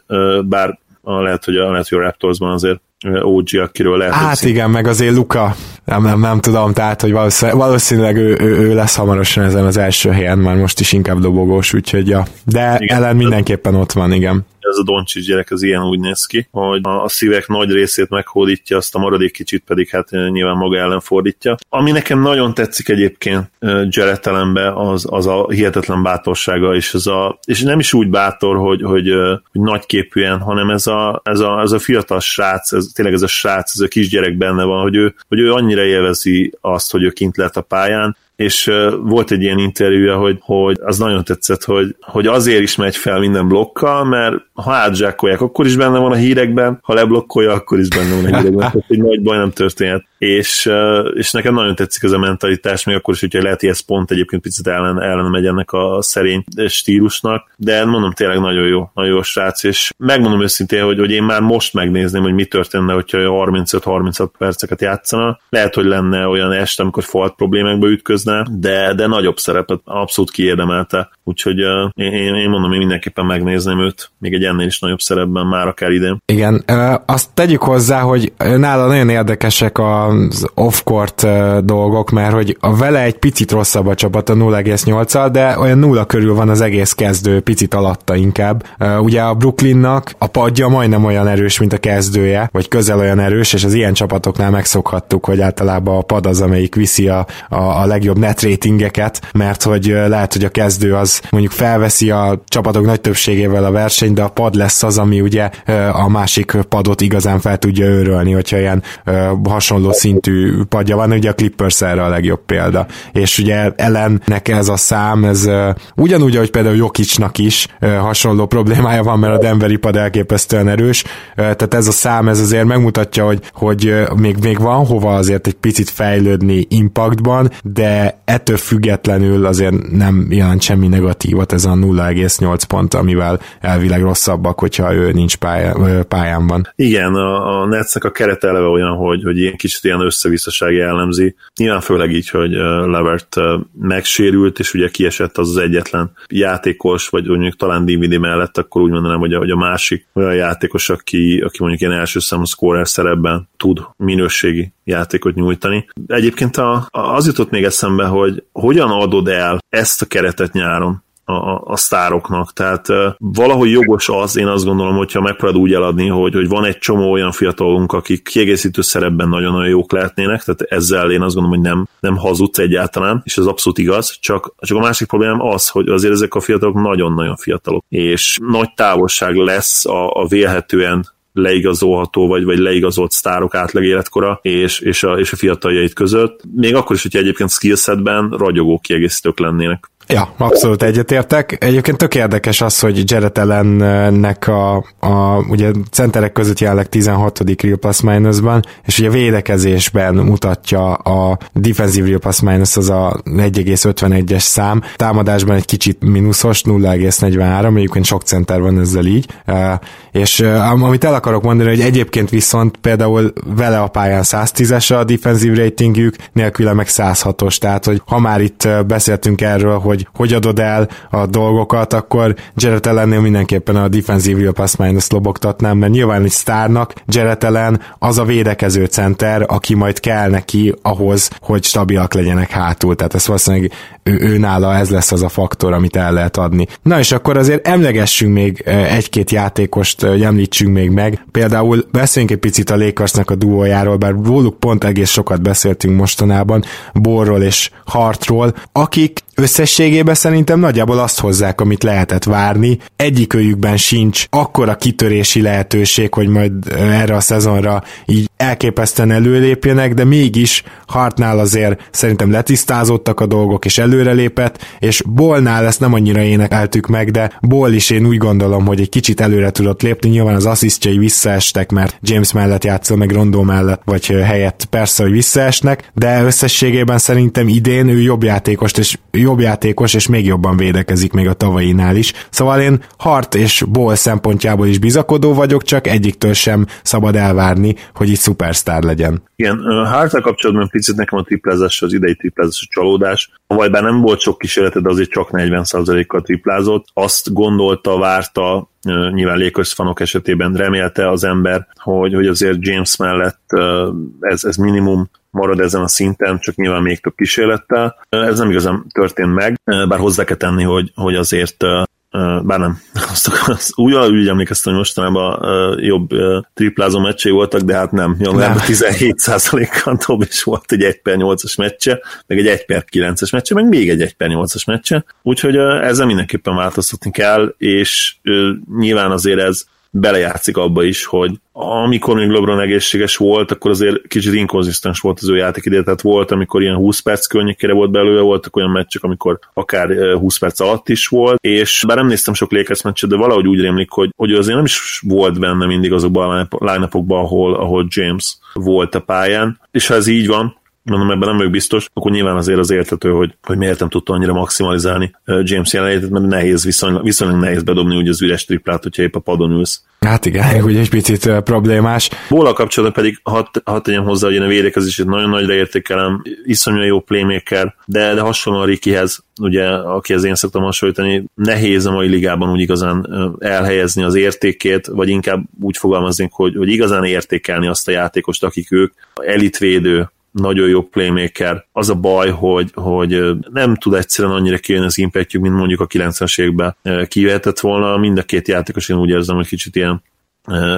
bár lehet, hogy a, lehet, hogy a Raptorsban azért ó gé, akiről lehet. Hát szint. Igen, meg azért Luka, nem, nem, nem tudom, tehát, hogy valószínűleg, valószínűleg ő, ő, ő lesz hamarosan ezen az első helyen, már most is inkább dobogós, úgyhogy ja. De igen, Ellen mindenképpen ott van, igen. Ez a Doncic gyerek, az ilyen úgy néz ki, hogy a szívek nagy részét meghódítja, azt a maradék kicsit pedig hát nyilván maga ellen fordítja. Ami nekem nagyon tetszik egyébként Jarrett Allenben, az, az a hihetetlen bátorsága, és, ez a, és nem is úgy bátor, hogy, hogy, hogy nagyképűen, hanem ez a, ez a, ez a fiatal srác, ez, tényleg ez a srác, ez a kisgyerek benne van, hogy ő, hogy ő annyira élvezi azt, hogy ő kint lett a pályán, és volt egy ilyen interjúja, hogy, hogy az nagyon tetszett, hogy, hogy azért is megy fel minden blokkal, mert ha átzsákolják, akkor is benne van a hírekben, ha leblokkolja, akkor is benne van a hírekben, tehát egy nagy baj nem történhet. És, és nekem nagyon tetszik ez a mentalitás, még akkor is, hogyha lehet, hogy ez pont egyébként picit ellen, ellen megy ennek a szerény stílusnak, de mondom, tényleg nagyon jó, nagyon jó srác, és megmondom őszintén, hogy, hogy én már most megnézném, hogy mi történne, hogyha harmincöt-harminchat perceket játszana. Lehet, hogy lenne olyan este, amikor falt problémákba ütközne, de, de nagyobb szerepet abszolút kiérdemelte. Úgyhogy én, én mondom, én mindenképpen megnézném őt, még egy ennél is nagyobb szerepben már akár idén. Igen, azt tegyük hozzá, hogy nála nagyon érdekesek a az off-court dolgok, mert hogy a vele egy picit rosszabb a csapat a nulla egész nyolccal, de olyan nulla körül van az egész kezdő, picit alatta inkább. Ugye a Brooklynnak a padja majdnem olyan erős, mint a kezdője, vagy közel olyan erős, és az ilyen csapatoknál megszokhattuk, hogy általában a pad az, amelyik viszi a, a, a legjobb net ratingeket, mert hogy lehet, hogy a kezdő az mondjuk felveszi a csapatok nagy többségével a versenyt, de a pad lesz az, ami ugye a másik padot igazán fel tudja őrölni, hogyha ilyen hasonló szintű padja van, ugye a Clippers erre a legjobb példa. És ugye Allennek ez a szám, ez uh, ugyanúgy, ahogy például Jokićnak is uh, hasonló problémája van, mert a Denveri pad elképesztően erős, uh, tehát ez a szám, ez azért megmutatja, hogy, hogy uh, még, még van hova azért egy picit fejlődni impactban, de ettől függetlenül azért nem jelent semmi negatívat ez a nulla egész nyolc pont, amivel elvileg rosszabbak, hogyha ő nincs pályán, pályán van. Igen, a, a Netsznek a kerete eleve olyan, hogy, hogy ilyen kicsit ilyen összevisszaság jellemzi. Nyilván főleg így, hogy Levert megsérült, és ugye kiesett az az egyetlen játékos, vagy mondjuk talán dé vé dé mellett, akkor úgy mondanám, hogy a, hogy a másik olyan játékos, aki, aki mondjuk ilyen első számú scorer szerepben tud minőségi játékot nyújtani. Egyébként a, az jutott még eszembe, hogy hogyan adod el ezt a keretet nyáron a, a, a sztároknak, tehát uh, valahogy jogos az, én azt gondolom, hogyha megpróbálod úgy eladni, hogy, hogy van egy csomó olyan fiatalunk, akik kiegészítő szerepben nagyon-nagyon jók lehetnének, tehát ezzel én azt gondolom, hogy nem, nem hazudsz egyáltalán, és ez abszolút igaz, csak, csak a másik problémám az, hogy azért ezek a fiatalok nagyon-nagyon fiatalok, és nagy távolság lesz a, a vélhetően leigazolható, vagy, vagy leigazolt sztárok átlag életkora, és, és, a, és a fiataljait között, még akkor is, hogyha egyébként skillsetben ragyogó kiegészítők lennének. Ja, abszolút egyetértek. Egyébként tök érdekes az, hogy Jared Allennek a, a ugye centerek között jelenleg tizenhatodik real plus minusban, és ugye védekezésben mutatja a defensive real plus minus az a egy egész ötvenegyes szám, támadásban egy kicsit mínuszos, nulla egész negyvenhárom, egyébként sok center van ezzel így, és amit el akarok mondani, hogy egyébként viszont például vele a pályán száztízes a defensive ratingjük, nélküle meg százhatos, tehát hogy ha már itt beszéltünk erről, hogy hogy hogy adod el a dolgokat, akkor Jared Allennél mindenképpen a defensive real plus minus lobogtatnám, mert nyilván egy sztárnak Jared Allen az a védekező center, aki majd kell neki ahhoz, hogy stabilak legyenek hátul, tehát ez valószínűleg ő, ő nála ez lesz az a faktor, amit el lehet adni. Na és akkor azért emlegessünk még egy-két játékost, említsünk még meg, például beszéljünk egy picit a Lakersnek a duójáról, bár róluk pont egész sokat beszéltünk mostanában, Ballról és Hartról, akik összességében szerintem nagyjából azt hozzák, amit lehetett várni. Egyikőjükben sincs akkora kitörési lehetőség, hogy majd erre a szezonra így elképesztően előlépjenek, de mégis Hartnál azért szerintem letisztázottak a dolgok, és előrelépett, és Ballnál ezt nem annyira énekeltük meg, de Ball is én úgy gondolom, hogy egy kicsit előre tudott lépni, nyilván az asszisztjai visszaestek, mert James mellett játszol, meg Rondo mellett, vagy helyett persze, hogy visszaesnek, de összességében szerintem idén ő jobb játékost, és jobb játékos, és még jobban védekezik még a tavainál is. Szóval én Hart és Ball szempontjából is bizakodó vagyok, csak egyiktől sem szabad elvárni, hogy itt szupersztár legyen. Igen, Harttal kapcsolatban picit nekem a triplázás, az idei triplázás a csalódás. Vagy bár nem volt sok kísérleted, de azért csak negyven százalékkal triplázott. Azt gondolta, várta, nyilván Lakers fanok esetében remélte az ember, hogy, hogy azért James mellett ez, ez minimum marad ezen a szinten, csak nyilván még több kísérlettel. Ez nem igazán történt meg, bár hozzá kell tenni, hogy, hogy azért bár nem, úgy úgy emlékeztem, hogy mostanában jobb triplázó meccsei voltak, de hát nem. Januárban tizenhét százalékkal több is volt egy egy per nyolcas meccse, meg egy egy per kilences meccse, meg még egy egy per nyolcas meccse. Úgyhogy ezzel mindenképpen változtatni kell, és nyilván azért ez belejátszik abba is, hogy amikor még LeBron egészséges volt, akkor azért kicsit inkonzisztens volt az ő játékidő, tehát volt, amikor ilyen húsz perc környékére volt belőle, voltak olyan meccsek, amikor akár húsz perc alatt is volt, és bár nem néztem sok Lakers meccset, de valahogy úgy rémlik, hogy, hogy azért nem is volt benne mindig azokban a line-upokban, ahol, ahol James volt a pályán, és ha ez így van, mondom, ebben nem vagyok biztos, akkor nyilván azért az érthető, hogy, hogy miért nem tudta annyira maximalizálni James jelenlétét, mert nehéz, viszonylag, viszonylag nehéz bedobni úgy az üres triplát, hogyha épp a padon ülsz. Hát igen, ugye egy picit uh, problémás. Bóla kapcsolatban pedig hat, hat tegyem hozzá, hogy én a védekezését nagyon nagyra értékelem, iszonyúan jó playmaker, de, de hasonlóan Rikihez, ugye, akihez én szoktam hasonlítani, nehéz a mai ligában úgy igazán elhelyezni az értékét, vagy inkább úgy fogalmaznék, hogy, hogy igazán értékelni azt a játékost, akik ők, elitvédő, nagyon jó playmaker. Az a baj, hogy, hogy nem tud egyszerűen annyira kijönni az impactjük, mint mondjuk a kilencvenes években kijöhetett volna. Mind a két játékos, én úgy érzem, hogy kicsit ilyen,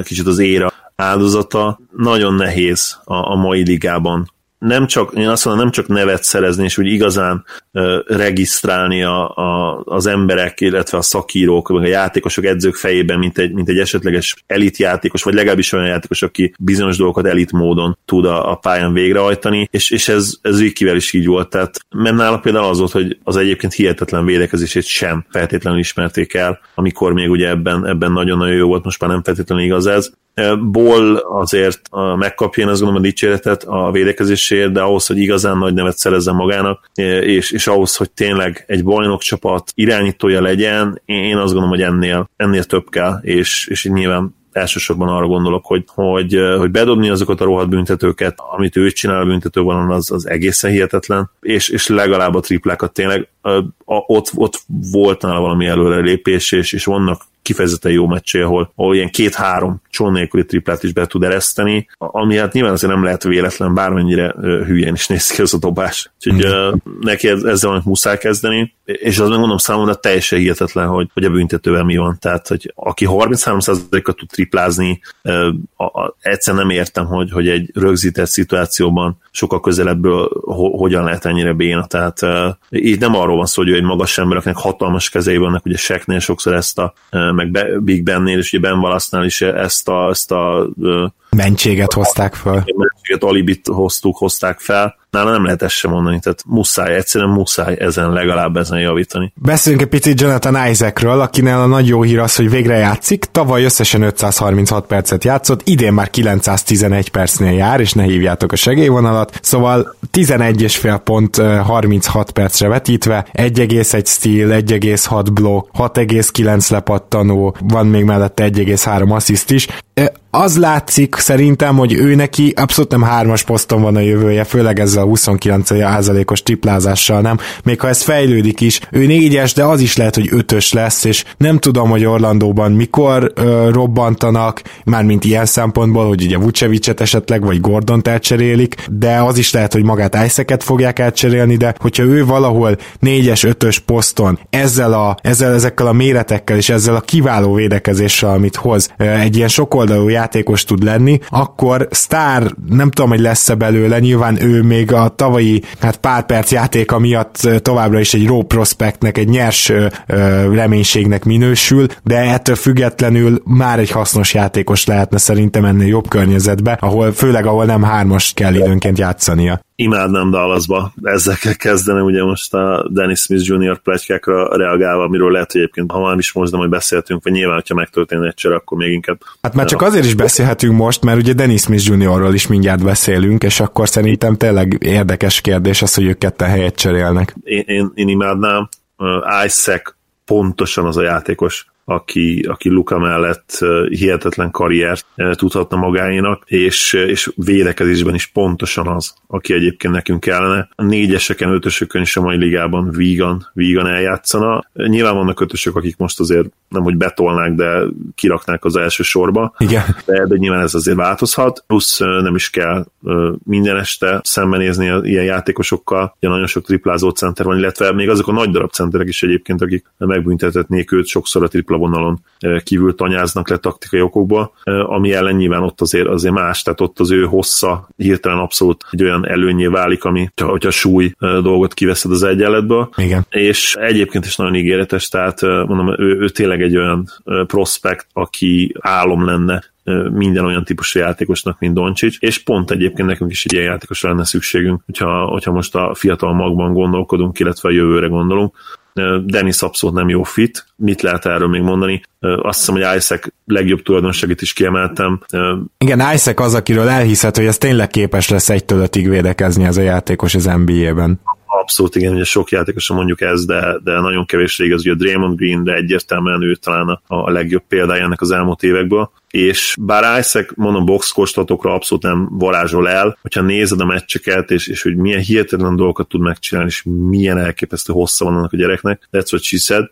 kicsit az éra áldozata. Nagyon nehéz a, a mai ligában. Nem csak, én azt mondom, nem csak nevet szerezni, és úgy igazán uh, regisztrálni a, a, az emberek, illetve a szakírók, vagy a játékosok, edzők fejében, mint egy, mint egy esetleges elitjátékos, vagy legalábbis olyan játékos, aki bizonyos dolgokat elit módon tud a, a pályán végrehajtani, és, és ez, ez Rikivel is így volt. Tehát, mert nála például az volt, hogy az egyébként hihetetlen védekezését sem feltétlenül ismerték el, amikor még ugye ebben, ebben nagyon-nagyon jó volt, most már nem feltétlenül igaz ez. Ball azért megkapja, én azt gondolom, a dicséretet a védekezésért, de ahhoz, hogy igazán nagy nevet szerezzen magának, és, és ahhoz, hogy tényleg egy bajnok csapat irányítója legyen, én azt gondolom, hogy ennél, ennél több kell, és, és így nyilván elsősorban arra gondolok, hogy, hogy, hogy bedobni azokat a rohadt büntetőket, amit ő csinál a büntetőben, az, az egészen hihetetlen, és, és legalább a triplákat tényleg, ott, ott volt nála valami előrelépés, és, és vannak kifejezetten jó meccsé, ahol, ahol ilyen két-három csón nélküli triplát is be tud ereszteni, ami hát nyilván azért nem lehet véletlen, bármennyire hülyén is néz ki az a dobás. Úgyhogy mm. neki ezzel valamit muszáj kezdeni, és azt megmondom számomra teljesen hihetetlen, hogy, hogy a büntetővel mi van. Tehát, hogy aki harminchárom százalékkal tud triplázni, egyszer nem értem, hogy, hogy egy rögzített szituációban sokkal közelebből ho- hogyan lehet ennyire béna. Tehát így nem arról van szó, hogy ő egy magas ember, akinek hatalmas kezei vannak, ugye Shaqnél sokszor ezt a meg Big Bennél, és ugye Ben Wallace-nál is ezt a, ezt a Mentséget hozták fel. Mentséget, alibit hoztuk, hozták fel. Nála nem lehet ezt sem mondani, tehát muszáj, egyszerűen muszáj ezen, legalább ezen javítani. Beszéljünk egy picit Jonathan Isaacről, akinél a nagy jó hír az, hogy végre játszik. Tavaly összesen ötszázharminchat percet játszott, idén már kilencszáztizenegy percnél jár, és ne hívjátok a segélyvonalat. Szóval tizenegy egész öt pont harminchat percre vetítve, egy egész egy steal, egy egész hat blokk, hat egész kilenc lepattanó, van még mellette egy egész három assziszt is. Az látszik szerintem, hogy ő neki abszolút nem hármas poszton van a jövője, főleg ezzel a huszonkilenc százalékos triplázással nem. Még ha ez fejlődik is, ő négyes, de az is lehet, hogy ötös lesz, és nem tudom, hogy Orlandóban mikor ö, robbantanak, mármint ilyen szempontból, hogy ugye Vucevicet esetleg, vagy Gordont elcserélik, de az is lehet, hogy magát Isaacet fogják elcserélni, de hogyha ő valahol négyes, ötös poszton ezzel, a, ezzel ezekkel a méretekkel, és ezzel a kiváló védekezéssel, amit hoz, egy ilyen sokoldalú játékos tud lenni, akkor sztár, nem tudom, hogy lesz-e belőle, nyilván ő még a tavalyi hát pár perc játéka miatt továbbra is egy raw prospectnek, egy nyers ö, reménységnek minősül, de ettől függetlenül már egy hasznos játékos lehetne szerintem ennél jobb környezetbe, ahol főleg ahol nem hármas kell időnként játszania. Imádnám Dallasba, ezzel kell kezdenem, ugye most a Dennis Smith junior pletykákra reagálva, amiről lehet, hogy egyébként ha már is most, de majd beszéltünk, vagy nyilván, hogyha megtörténne egy csere, akkor még inkább... Hát már csak azért is beszélhetünk most, mert ugye Dennis Smith juniorról is mindjárt beszélünk, és akkor szerintem tényleg érdekes kérdés az, hogy ők ketten helyet cserélnek. Én, én, én imádnám, uh, Isaac pontosan az a játékos, aki, aki Luka mellett hihetetlen karriert tudhatna magáénak, és, és védekezésben is pontosan az, aki egyébként nekünk kellene. A négyeseken, ötösökön is a mai ligában vígan, vígan eljátszana. Nyilván vannak ötösök, akik most azért nem, hogy betolnák, de kiraknák az első sorba. Igen. De, de nyilván ez azért változhat, plusz nem is kell minden este szembenézni ilyen játékosokkal, ugye nagyon sok triplázó center van, illetve még azok a nagy darab centerek is egyébként, akik megbüntethetnék őt, sokszor a tripla vonalon kívül tanyáznak le taktikai okokból, ami ellen nyilván ott azért, azért más, tehát ott az ő hossza hirtelen abszolút egy olyan előnnyé válik, ami, hogyha súly dolgot kiveszed az egyenletből. Igen. És egyébként is nagyon ígéretes, tehát mondom, ő, ő tényleg egy olyan prospekt, aki álom lenne minden olyan típusú játékosnak, mint Doncic, és pont egyébként nekünk is egy ilyen játékos lenne szükségünk, hogyha, hogyha most a fiatal magban gondolkodunk, illetve a jövőre gondolunk. Dennis abszolút nem jó fit, mit lehet erről még mondani? Azt hiszem, hogy Isaac legjobb tulajdonságit is kiemeltem. Igen, Isaac az, akiről elhiszed, hogy ez tényleg képes lesz egytől ötig védekezni ez a játékos az en bé á-ben. Abszolút igen, ugye sok játékosan mondjuk ez, de, de nagyon kevésre igaz, ugye a Draymond Green, de egyértelműen ő talán a legjobb példája ennek az elmúlt évekből, és bár Isaac, mondom, boxkóstatokra abszolút nem varázsol el, hogyha nézed a meccseket, és, és hogy milyen hihetetlen dolgokat tud megcsinálni, és milyen elképesztő hossza van annak a gyereknek, that's what she said.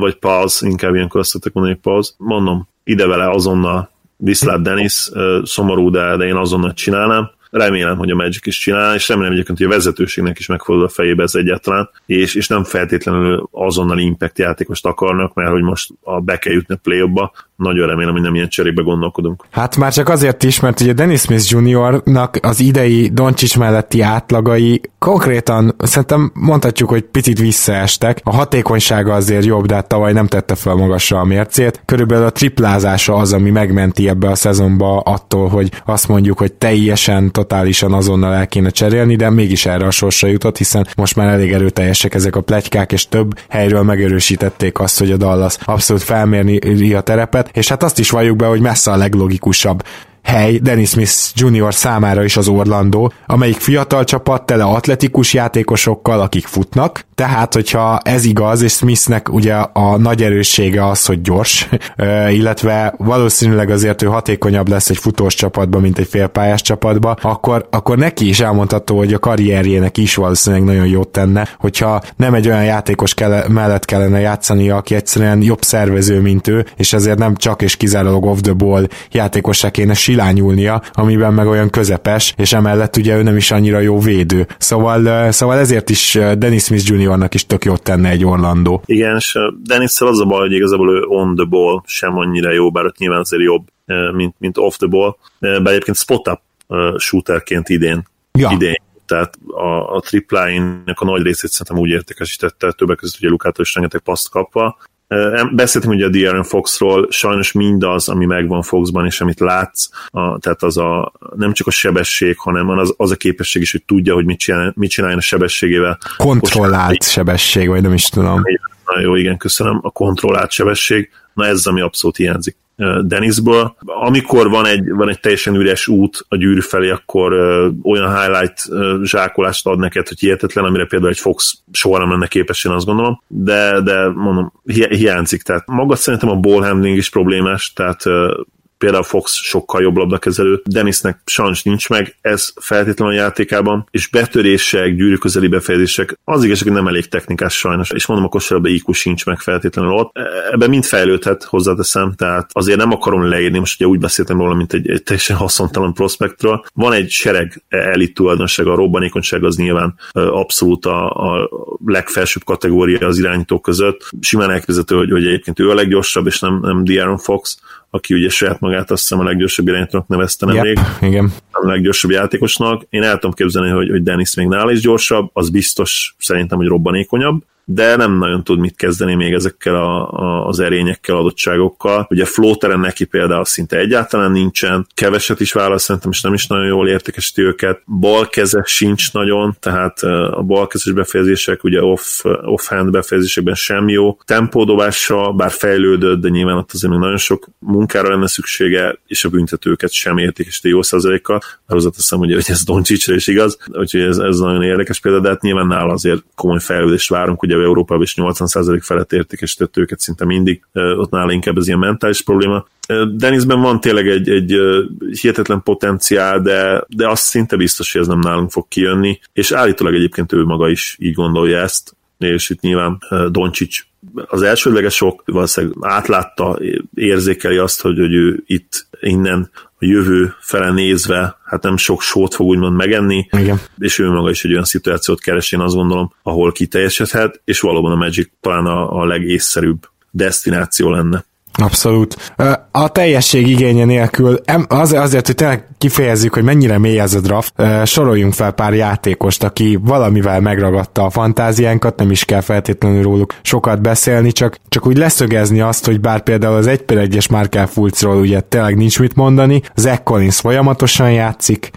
Vagy pause, inkább ilyenkor azt szoktak mondani, hogy pause. Mondom, ide vele azonnal, viszlát Dennis, szomorú, de, de én azonnal csinálnám. Remélem, hogy a Magic is csinál, és remélem egyébként, hogy a vezetőségnek is megfordul a fejébe ez egyáltalán, és, és nem feltétlenül azonnal impact játékost akarnak, mert hogy most a be kell jutni a play-offba, nagyon remélem, hogy nem ilyen cserékbe gondolkodunk. Hát már csak azért is, mert ugye Dennis Smith juniornak az idei Doncic melletti átlagai konkrétan szerintem mondhatjuk, hogy picit visszaestek. A hatékonysága azért jobb, de hát tavaly nem tette fel magasra a mércét. Körülbelül a triplázása az, ami megmenti ebbe a szezonba attól, hogy azt mondjuk, hogy teljesen, totálisan azonnal el kéne cserélni, de mégis erre a sorsra jutott, hiszen most már elég erőteljesek ezek a pletykák, és több helyről megerősítették azt, hogy a Dallas abszolút felmérni a terepet, és hát azt is valljuk be, hogy messze a leglogikusabb hely Dennis Smith junior számára is az Orlando, amelyik fiatal csapat tele atletikus játékosokkal, akik futnak, tehát hogyha ez igaz, és Smithnek ugye a nagy erőssége az, hogy gyors, illetve valószínűleg azért ő hatékonyabb lesz egy futós csapatban, mint egy félpályás csapatban, akkor, akkor neki is elmondható, hogy a karrierjének is valószínűleg nagyon jót tenne, hogyha nem egy olyan játékos kele, mellett kellene játszani, aki egyszerűen jobb szervező, mint ő, és ezért nem csak és kizárólag off the ball játékossá kéne silányulnia, amiben meg olyan közepes, és emellett ugye ő nem is annyira jó védő. Szóval, szóval ezért is Dennis Smith juniornak is tök jót tenne egy Orlando. Igen, és Dennis-szel az a baj, hogy igazából ő on the ball sem annyira jó, bár ott nyilván azért jobb, mint, mint off the ball, bár egyébként spot-up shooterként idén. Ja. Idén. Tehát a, a tripláinak a nagy részét szerintem úgy értékesítette, többek között ugye Lukától is rengeteg paszt kapva, Beszéltünk ugye a De'Aaron Foxról, sajnos mindaz, ami megvan Foxban, és amit látsz, a, tehát az a, nem csak a sebesség, hanem az, az a képesség is, hogy tudja, hogy mit csináljon, mit csináljon a sebességével. Kontrollált sebesség, vagy nem is tudom. Na jó, igen, köszönöm. A kontrollált sebesség, na ez az, ami abszolút hiányzik Dennisből. Amikor van egy, van egy teljesen üres út a gyűrű felé, akkor olyan highlight zsákolást ad neked, hogy hihetetlen, amire például egy Fox soha nem lenne képes, én azt gondolom, de, de mondom, hi- hiányzik. Tehát maga szerintem a ball handling is problémás, tehát például Fox sokkal jobb labdakezelő, Dennisnek sajnos nincs meg, ez feltétlenül a játékában, és betörések, gyűrűközeli befejezések, az igazság, hogy nem elég technikás sajnos, és mondom, a kosárlabda í kú sincs meg feltétlenül ott. Ebben mind fejlődhet, hozzáteszem, tehát azért nem akarom leírni, most ugye úgy beszéltem róla, mint egy, egy teljesen haszontalan prospektről. Van egy sereg elit tulajdonság, a robbanékonyság az nyilván abszolút a, a legfelsőbb kategória az irányítók között. Simán elképzelhető, hogy, hogy egyébként ő a leggyorsabb, és nem, nem De'Aaron Fox, aki ugye saját magát azt hiszem a leggyorsabb irányítónak nevezte nemrég, yep, a leggyorsabb játékosnak. Én el tudom képzelni, hogy, hogy Dennis még nála is gyorsabb, az biztos szerintem, hogy robbanékonyabb, de nem nagyon tud mit kezdeni még ezekkel a, a, az erényekkel, adottságokkal. Ugye floateren neki például szinte egyáltalán nincsen, keveset is válasz szerintem, és nem is nagyon jól értékesíti őket. Balkezes sincs nagyon, tehát a balkezes befejezések, ugye off, off-hand befejezésekben sem jó. Tempódobása, bár fejlődött, de nyilván ott azért még nagyon sok munkára lenne szüksége, és a büntetőket sem értékesíti jó százalékkal. Hozzáteszem, ugye, hogy ez Doncsicsra is igaz, úgyhogy ez, ez nagyon érdekes példa, de hát nyilván nála azért komoly fejlődést várunk, ugye Európában is nyolcvan százalék felett értékesített őket szinte mindig, ott nála inkább ez ilyen mentális probléma. Dennisben van tényleg egy, egy hihetetlen potenciál, de, de azt szinte biztos, hogy ez nem nálunk fog kijönni, és állítólag egyébként ő maga is így gondolja ezt, és itt nyilván Doncsics az elsődleges sok, valószínűleg átlátta, érzékeli azt, hogy, hogy ő itt innen a jövő fele nézve, hát nem sok sót fog úgymond megenni, igen, és ő maga is egy olyan szituációt keres, én azt gondolom, ahol kiteljesedhet, és valóban a Magic talán a, a legészszerűbb desztináció lenne. Abszolút. A teljesség igénye nélkül, azért, hogy tényleg kifejezzük, hogy mennyire mély ez a draft, soroljunk fel pár játékost, aki valamivel megragadta a fantáziánkat, nem is kell feltétlenül róluk sokat beszélni, csak, csak úgy leszögezni azt, hogy bár például az egy per egyes Markelle Fultzról ugye tényleg nincs mit mondani, Zach Collins folyamatosan játszik,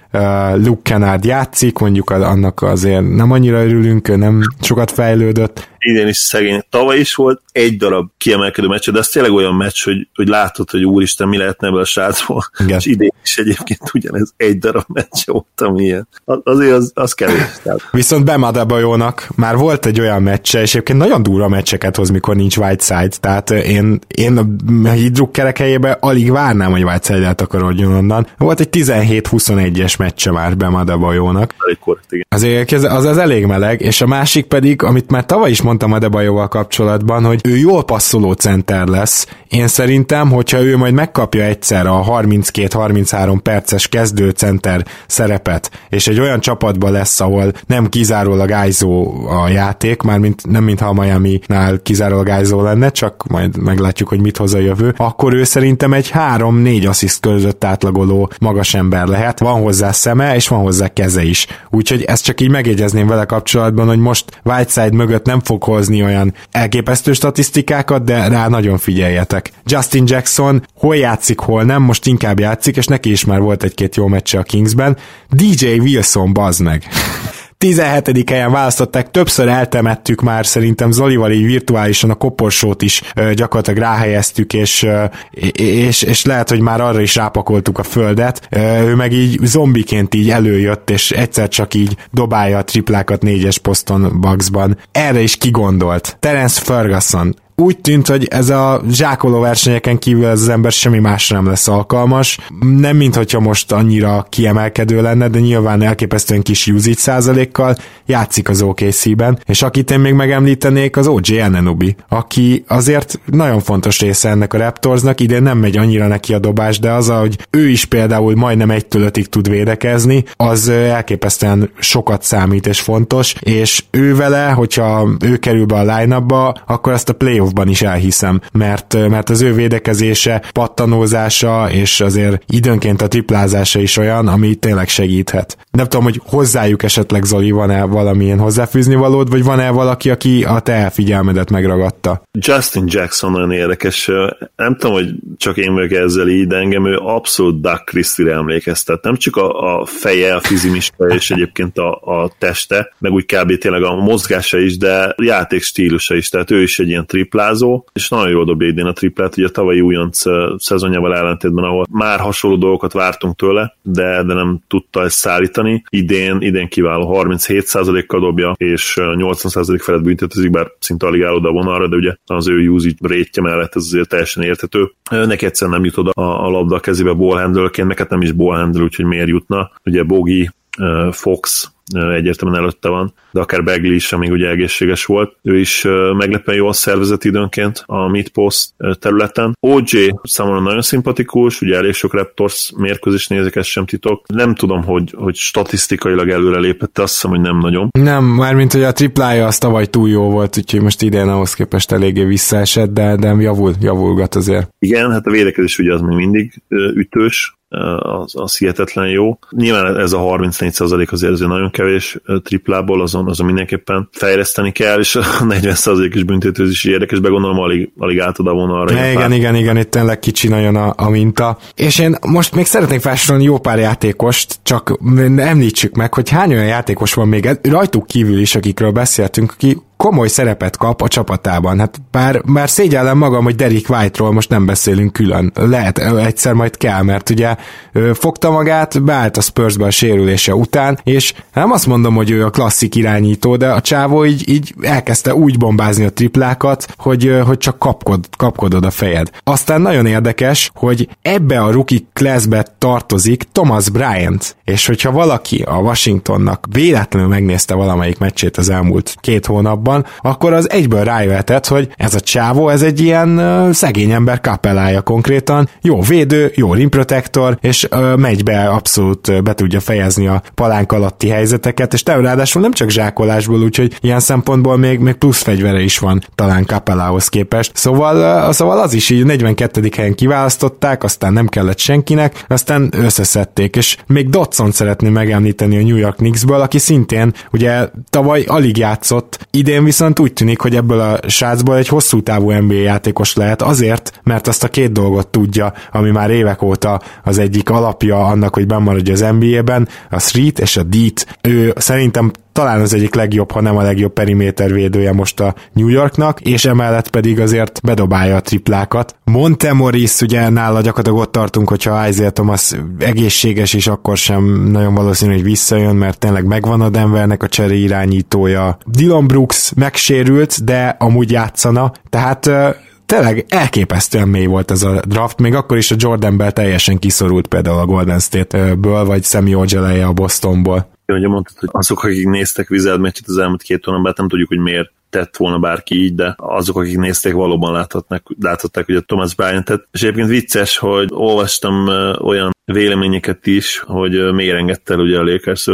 Luke Kennard játszik, mondjuk annak azért nem annyira örülünk, nem sokat fejlődött. Idén is szegény. Tavaly is volt egy darab kiemelkedő meccs, de ez tényleg olyan meccs, hogy, hogy látod, hogy úristen, mi lehetne ebből a srácból, és idén is egyébként ugyanez egy darab meccs volt, ami ilyen. Az, azért az, az kevés. Viszont Bam Adebayonak már volt egy olyan meccse, és egyébként nagyon durva meccseket hoz, mikor nincs Whiteside, tehát én, én a hidrukkerek helyében alig várnám, hogy Whiteside-et akarodjon onnan. Volt egy tizenhét huszonegyes meccse már Bam Adebayonak. Azért az, az, az elég meleg, és a másik pedig, amit már tavaly is mondtam Adebayoval kapcsolatban, hogy ő jól passzoló center lesz. Én szerintem, hogyha ő majd megkapja egyszer a harminckettő harminchárom perces kezdő center szerepet, és egy olyan csapatban lesz, ahol nem kizárólag ájzó a játék, mármint nem mintha a Miami-nál kizárólag ájzó lenne, csak majd meglátjuk, hogy mit hoz a jövő, akkor ő szerintem egy három-négy assziszt között átlagoló magas ember lehet. Van hozzá szeme, és van hozzá keze is. Úgyhogy ezt csak így megjegyezném vele kapcsolatban, hogy most Whiteside mögött nem fog hozni olyan elképesztő statisztikákat, de rá nagyon figyeljetek. Justin Jackson hol játszik, hol nem, most inkább játszik, és neki is már volt egy-két jó meccse a Kingsben. dé jé Wilson, bazd meg! tizenhetedik helyen választották, többször eltemettük már, szerintem Zolival így virtuálisan a koporsót is gyakorlatilag ráhelyeztük, és, és, és lehet, hogy már arra is rápakoltuk a földet. Ő meg így zombiként így előjött, és egyszer csak így dobálja a triplákat négyes poszton Bucksban. Erre is kigondolt. Terence Ferguson. Úgy tűnt, hogy ez a zsákoló versenyeken kívül ez az ember semmi másra nem lesz alkalmas. Nem minthogyha most annyira kiemelkedő lenne, de nyilván elképesztően kis usage százalékkal játszik az o ká cé-ben, és akit én még megemlítenék, az o jé Anunoby, aki azért nagyon fontos része ennek a Raptorsnak, idén nem megy annyira neki a dobás, de az, hogy ő is például majdnem egytől ötig tud védekezni, az elképesztően sokat számít és fontos, és ő vele, hogyha ő kerül be a line-upba, akkor ezt a play playoffban is elhiszem, mert, mert az ő védekezése, pattanózása, és azért időnként a triplázása is olyan, ami tényleg segíthet. Nem tudom, hogy hozzájuk esetleg, Zoli, van-e valamilyen hozzáfűzni valód, vagy van-e valaki, aki a te elfigyelmedet megragadta? Justin Jackson nagyon érdekes. Nem tudom, hogy csak én vagyok ezzel így, de engem ő abszolút Doug Christie-re emlékeztet. Nem csak a, a feje, a fizimista, és egyébként a, a teste, meg úgy kb. Tényleg a mozgása is, de játék stílusa is. Tehát ő is egy ilyen triplázó, és nagyon jól dobja idén a triplát, ugye a tavalyi újonc szezonjával ellentétben, ahol már hasonló dolgokat vártunk tőle, de, de nem tudta ezt szállítani. Idén, idén kiváló, harminchét százalékkal dobja, és nyolcvan százalék felett büntetőzik, bár szinte alig áll oda a vonalra, de ugye az ő usage rate-je mellett ez azért teljesen érthető. Neki egyszerűen nem jut oda a, a labda a kezébe ball handlerként, meg hát nem is ball handler, úgyhogy miért jutna. Ugye Bogi, Fox egyértelműen előtte van, de akár Bagley is, amíg ugye egészséges volt. Ő is meglepően jól szervezett időnként a mid-post területen. o jé számomra nagyon szimpatikus, ugye elég sok Raptors mérkőzést nézik, ez sem titok. Nem tudom, hogy, hogy statisztikailag előre lépett, azt hiszem, hogy nem nagyon. Nem, mármint, hogy a triplája az tavaly túl jó volt, úgyhogy most idén ahhoz képest eléggé visszaesett, de, de javul, javulgat azért. Igen, hát a védekezés ugye az még mindig ütős, az, az hihetetlen jó. Nyilván ez a harmincnégy százalék azért, azért nagyon kevés triplából, azon, azon mindenképpen fejleszteni kell, és a negyven százalékos büntetőzés is érdekes, be gondolom alig, alig át oda vonalra. Igen, igen, igen, igen, itt tényleg kicsi nagyon a, a minta. És én most még szeretnék felsorolni jó pár játékost, csak említsük meg, hogy hány olyan játékos van még rajtuk kívül is, akikről beszéltünk, aki komoly szerepet kap a csapatában. Hát bár, bár szégyellem magam, hogy Derrick White-ról most nem beszélünk külön. Lehet, egyszer majd kell, mert ugye fogta magát, beállt a Spursbe a sérülése után, és nem azt mondom, hogy ő a klasszik irányító, de a csávó így, így elkezdte úgy bombázni a triplákat, hogy, hogy csak kapkod, kapkodod a fejed. Aztán nagyon érdekes, hogy ebbe a rookie classbe tartozik Thomas Bryant, és hogyha valaki a Washingtonnak véletlenül megnézte valamelyik meccsét az elmúlt két hónapban, akkor az egyből rájöhetett, hogy ez a csávó, ez egy ilyen uh, szegény ember kapellája konkrétan, jó védő, jó rim protector, és uh, megy be, abszolút uh, be tudja fejezni a palánk alatti helyzeteket, és nem, ráadásul nem csak zsákolásból, úgyhogy ilyen szempontból még, még plusz fegyvere is van talán Capellához képest. Szóval, uh, szóval az is így negyvenkettedik helyen kiválasztották, aztán nem kellett senkinek, aztán összeszedték, és még Dodson szeretném megemlíteni a New York Knicksből, aki szintén ugye tavaly alig játszott, idén viszont úgy tűnik, hogy ebből a srácból egy hosszú távú en bé á játékos lehet azért, mert azt a két dolgot tudja, ami már évek óta az egyik alapja annak, hogy bennmaradja az en bé á-ben, a street és a deet. Ő szerintem talán az egyik legjobb, ha nem a legjobb perimétervédője most a New Yorknak, és emellett pedig azért bedobálja a triplákat. Montemoris, ugye nála gyakorlatilag ott tartunk, hogyha Isaiah Thomas egészséges, és akkor sem nagyon valószínű, hogy visszajön, mert tényleg megvan a Denvernek a cseré irányítója. Dillon Brooks megsérült, de amúgy játszana, tehát tényleg elképesztően mély volt ez a draft, még akkor is a Jordan Bell teljesen kiszorult például a Golden State-ből, vagy Semi Ojeleye a Bostonból. Ugye mondtad, hogy azok, akik néztek Wizard meccset az elmúlt két hónapban, nem tudjuk, hogy miért tett volna bárki így, de azok, akik nézték, valóban láthatták, láthatták ugye Thomas Bryantet. És egyébként vicces, hogy olvastam olyan véleményeket is, hogy miért engedte el ugye a Lakers-t,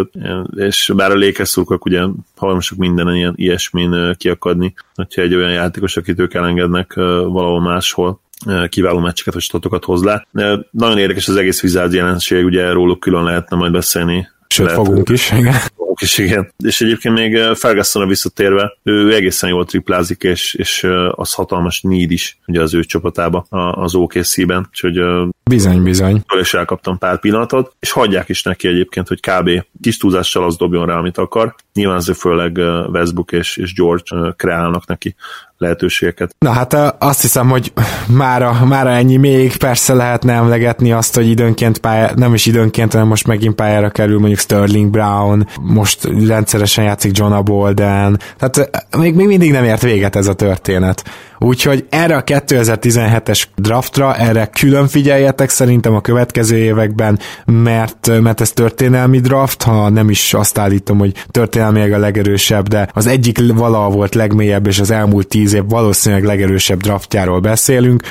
és bár a Lakers-szurkolók ugye hajlamosak mindenen ilyen ilyesmin kiakadni, hogyha egy olyan játékos, akit ők elengednek valahol máshol, kiváló meccseket vagy statokat hoz le. Nagyon érdekes az egész Wizard jelenség, ugye róluk külön lehetne majd beszélni. Sőt, lehet, fogunk is, igen. Fogunk is, igen. És egyébként még Fergusonra visszatérve, ő egészen jól triplázik, és, és az hatalmas need is ugye az ő csapatába, az o ká cében. Úgyhogy bizony, bizony. És elkaptam pár pillanatot, és hagyják is neki egyébként, hogy kb. Kis túlzással az dobjon rá, amit akar. Nyilván azért főleg Westbrook és, és George kreálnak neki lehetőségeket. Na hát azt hiszem, hogy mára, mára ennyi még, persze lehetne emlegetni azt, hogy időnként pályára, nem is időnként, hanem most megint pályára kerül mondjuk Sterling Brown, most rendszeresen játszik Jonah Bolden, tehát még, még mindig nem ért véget ez a történet. Úgyhogy erre a kétezer-tizenhetes draftra, erre külön figyeljetek szerintem a következő években, mert, mert ez történelmi draft, ha nem is azt állítom, hogy történelmileg a legerősebb, de az egyik valaha volt legmélyebb, és az elmúlt tíz év valószínűleg legerősebb draftjáról beszélünk.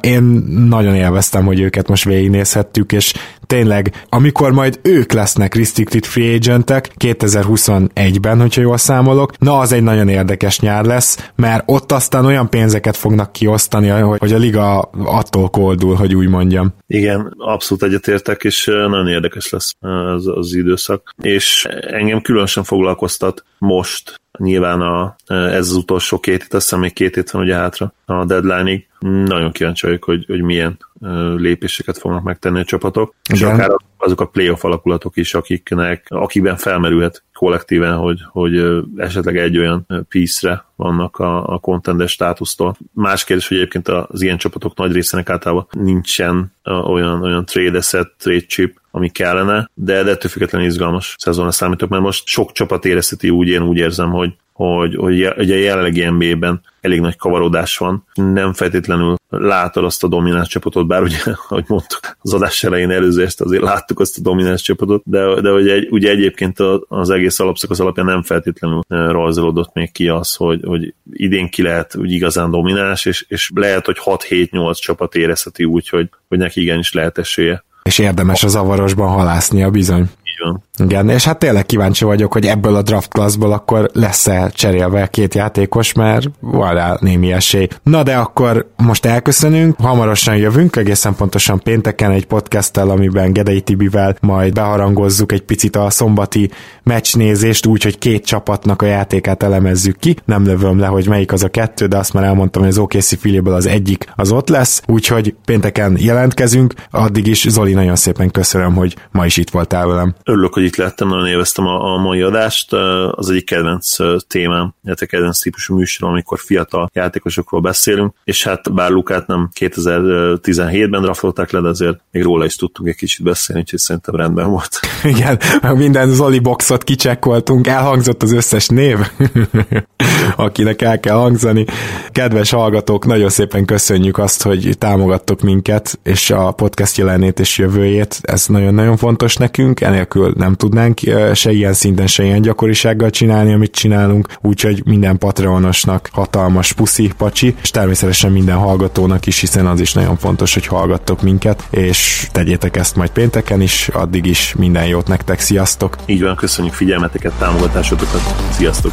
Én nagyon élveztem, hogy őket most végignézhettük, és tényleg, amikor majd ők lesznek restricted free agentek kétezer-huszonegyben, hogyha jól számolok, na az egy nagyon érdekes nyár lesz, mert ott aztán olyan pénzeket fognak kiosztani, hogy a liga attól koldul, hogy úgy mondjam. Igen, abszolút egyetértek, és nagyon érdekes lesz az, az időszak. És engem különösen foglalkoztat most, nyilván a, ez az utolsó két hét, azt hiszem még két hét van ugye hátra a deadline-ig. Nagyon kíváncsi vagyok, hogy, hogy milyen lépéseket fognak megtenni a csapatok, igen. És akár azok a playoff alakulatok is, akiknek, akikben felmerülhet kollektíven, hogy, hogy esetleg egy olyan piece-re vannak a, a contender státusztól. Más kérdés, hogy egyébként az ilyen csapatok nagy részének általában nincsen olyan, olyan trade asset, trade chip, ami kellene, de, de ettől függetlenül izgalmas szezonra számítok, mert most sok csapat érezteti úgy, én úgy érzem, hogy hogy, hogy a jelenlegi en bé á-ben elég nagy kavarodás van, nem feltétlenül látod azt a domináns csapatot, bár ugye, ahogy mondtuk, az adás elején előző este azért láttuk azt a domináns csapatot, de, de ugye, egy, ugye egyébként az egész alapszakasz alapján nem feltétlenül rajzolódott még ki az, hogy, hogy idén ki lehet úgy igazán domináns, és, és lehet, hogy hat-hét-nyolc csapat érezheti úgy, hogy, hogy neki igenis lehet esélye. És érdemes a zavarosban halászni a bizony. Igen. Igen, és hát tényleg kíváncsi vagyok, hogy ebből a draft classból akkor lesz-e cserélve két játékos, mert van rá némi esély. Na de akkor most elköszönünk, hamarosan jövünk, egészen pontosan pénteken egy podcasttel, amiben Gedei Tibivel majd beharangozzuk egy picit a szombati meccsnézést, úgyhogy két csapatnak a játékát elemezzük ki. Nem lövöm le, hogy melyik az a kettő, de azt már elmondtam, hogy az o ká cé filéből az egyik az ott lesz, úgyhogy pénteken jelentkezünk, addig is Zoli, nagyon szépen köszönöm, hogy ma is itt voltál velem. Örülök, hogy itt lettem, nagyon élveztem a, a mai adást. Az egyik kedvenc témám, illetve kedvenc típusú műsor, amikor fiatal játékosokról beszélünk, és hát bár Lukát nem kétezer-tizenhétben draftolták le, de azért még róla is tudtunk egy kicsit beszélni, úgyhogy szerintem rendben volt. Igen, minden Zoli boxot kicsekkoltunk, elhangzott az összes név, akinek el kell hangzani. Kedves hallgatók, nagyon szépen köszönjük azt, hogy támogattok minket, és a podcast jelenét és jövőjét, ez nagyon-nagyon fontos nekünk, enélkül nem tudnánk se ilyen szinten, se ilyen gyakorisággal csinálni, amit csinálunk, úgyhogy minden Patreonosnak hatalmas puszi, pacsi, és természetesen minden hallgatónak is, hiszen az is nagyon fontos, hogy hallgattok minket, és tegyétek ezt majd pénteken is, addig is minden jót nektek, sziasztok! Így van, köszönjük figyelmeteket, támogatásotokat, sziasztok!